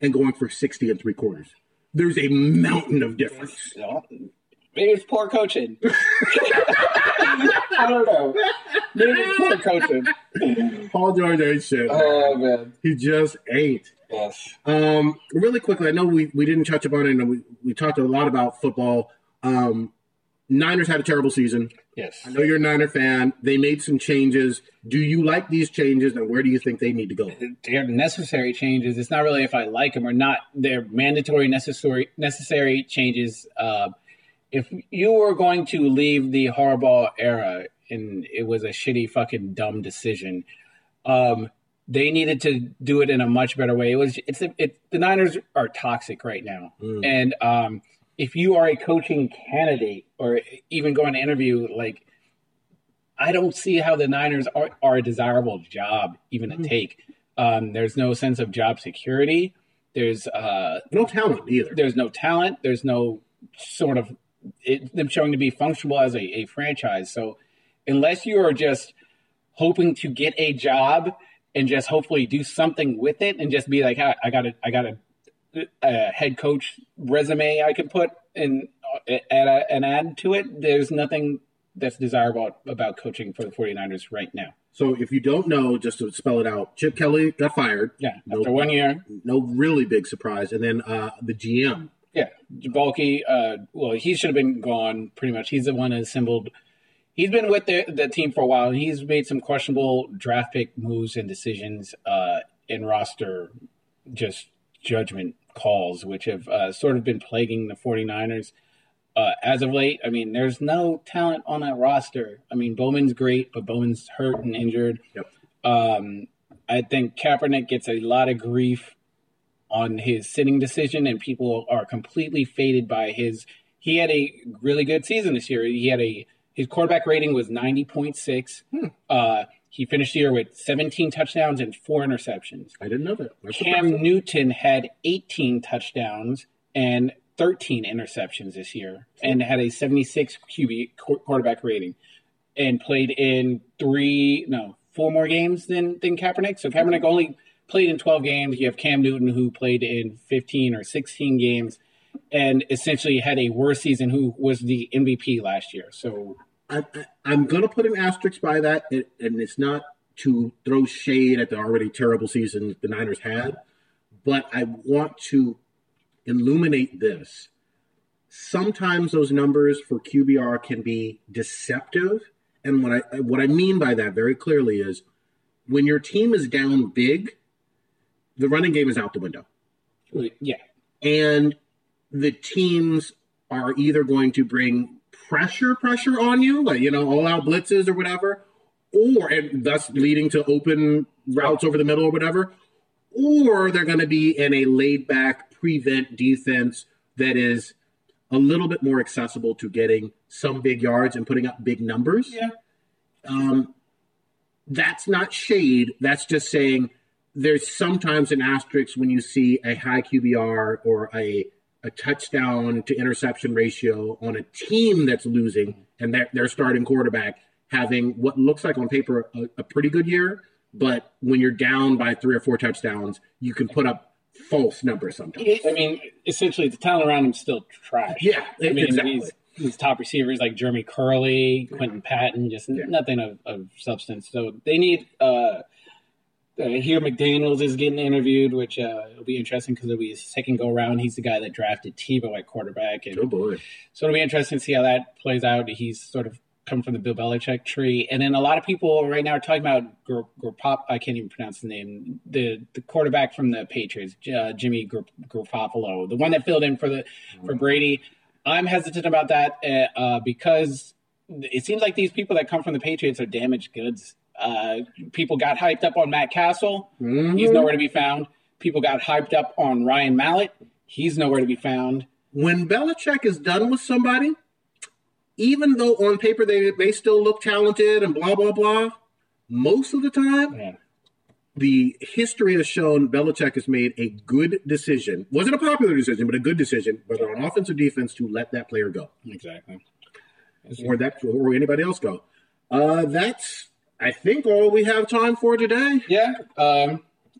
and going for 60 and three quarters. There's a mountain of difference. Maybe it's poor coaching. I don't know. Maybe it's poor coaching. Paul George ain't shit. Oh, man. He just ain't. Yes. Really quickly, I know we didn't touch upon it, and we talked a lot about football. Niners had a terrible season. Yes. I know you're a Niner fan. They made some changes. Do you like these changes, and where do you think they need to go? They're necessary changes. It's not really if I like them or not. They're mandatory, necessary changes. If you were going to leave the Harbaugh era, and it was a shitty fucking dumb decision, they needed to do it in a much better way. The Niners are toxic right now. Mm. And if you are a coaching candidate or even going to interview, like, I don't see how the Niners are a desirable job even to take. There's no sense of job security. There's no talent either. There's no talent. There's no sort of them showing to be functional as a franchise. So unless you are just hoping to get a job and just hopefully do something with it and just be like, hey, I got a head coach resume I can put in and add to it, there's nothing that's desirable about coaching for the 49ers right now. So if you don't know, just to spell it out, Chip Kelly got fired. Yeah, after 1 year. No really big surprise. And then the GM. Yeah, Jabalki, well, he should have been gone pretty much. He's the one that assembled. He's been with the team for a while, and he's made some questionable draft pick moves and decisions and roster just judgment calls, which have sort of been plaguing the 49ers as of late. I mean, there's no talent on that roster. I mean, Bowman's great, but Bowman's hurt and injured. Yep. I think Kaepernick gets a lot of grief on his sitting decision, and people are completely faded by his. He had a really good season this year. He had his quarterback rating was 90.6. He finished the year with 17 touchdowns and 4 interceptions. I didn't know that. That's Cam Newton had 18 touchdowns and 13 interceptions this year and had a 76 QB quarterback rating and played in 4 more games than Kaepernick. So Kaepernick only played in 12 games. You have Cam Newton who played in 15 or 16 games and essentially had a worse season, who was the MVP last year. So I'm going to put an asterisk by that, and it's not to throw shade at the already terrible season the Niners had, but I want to illuminate this. Sometimes those numbers for QBR can be deceptive. And what I mean by that very clearly is when your team is down big, the running game is out the window. Yeah. And the teams are either going to bring pressure on you, like, all out blitzes or whatever, and thus leading to open routes over the middle or whatever, or they're going to be in a laid back prevent defense that is a little bit more accessible to getting some big yards and putting up big numbers. Yeah. That's not shade. That's just saying there's sometimes an asterisk when you see a high QBR or a touchdown to interception ratio on a team that's losing and their starting quarterback having what looks like on paper a pretty good year. But when you're down by 3 or 4 touchdowns, you can put up false numbers sometimes. I mean, essentially the talent around him is still trash. Yeah, I mean, exactly. These top receivers like Jeremy Curley, Quentin Patton, just nothing of substance. So they need here McDaniels is getting interviewed, which will be interesting because it'll be his second go-round. He's the guy that drafted Tebow at quarterback. And, oh, boy. So it'll be interesting to see how that plays out. He's sort of come from the Bill Belichick tree. And then a lot of people right now are talking about Garoppolo. I can't even pronounce the name. The quarterback from the Patriots, Jimmy Garoppolo, the one that filled in for Brady. I'm hesitant about that because it seems like these people that come from the Patriots are damaged goods. People got hyped up on Matt Castle. Mm-hmm. He's nowhere to be found. People got hyped up on Ryan Mallett. He's nowhere to be found. When Belichick is done with somebody, even though on paper they may still look talented and blah, blah, blah, most of the time, the history has shown Belichick has made a good decision. Wasn't a popular decision, but a good decision, whether on offense or defense, to let that player go. Exactly. Or anybody else go. That's, I think, all we have time for today. Yeah.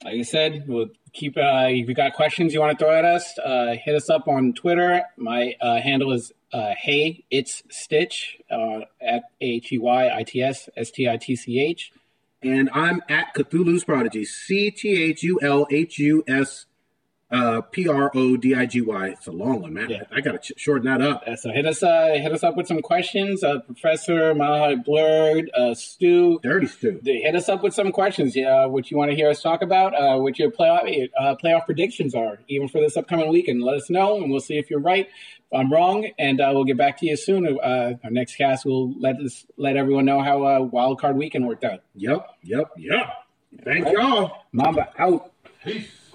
Like I said, we'll keep, if you got questions you want to throw at us, hit us up on Twitter. My handle is Hey It's Stitch, at AHEYITS STITCH. And I'm at Cthulhu's Prodigy, CTHULHUS PRODIGY. It's a long one, man. Yeah. I got to shorten that up. So hit us up with some questions. Professor Maha Blurred, Stu. Dirty Stu. Hit us up with some questions, what you want to hear us talk about, what your playoff predictions are, even for this upcoming weekend. Let us know, and we'll see if you're right, I'm wrong, and we'll get back to you soon. Our next cast will let everyone know how Wild Card Weekend worked out. Yep. Thank y'all. Mamba out. Peace.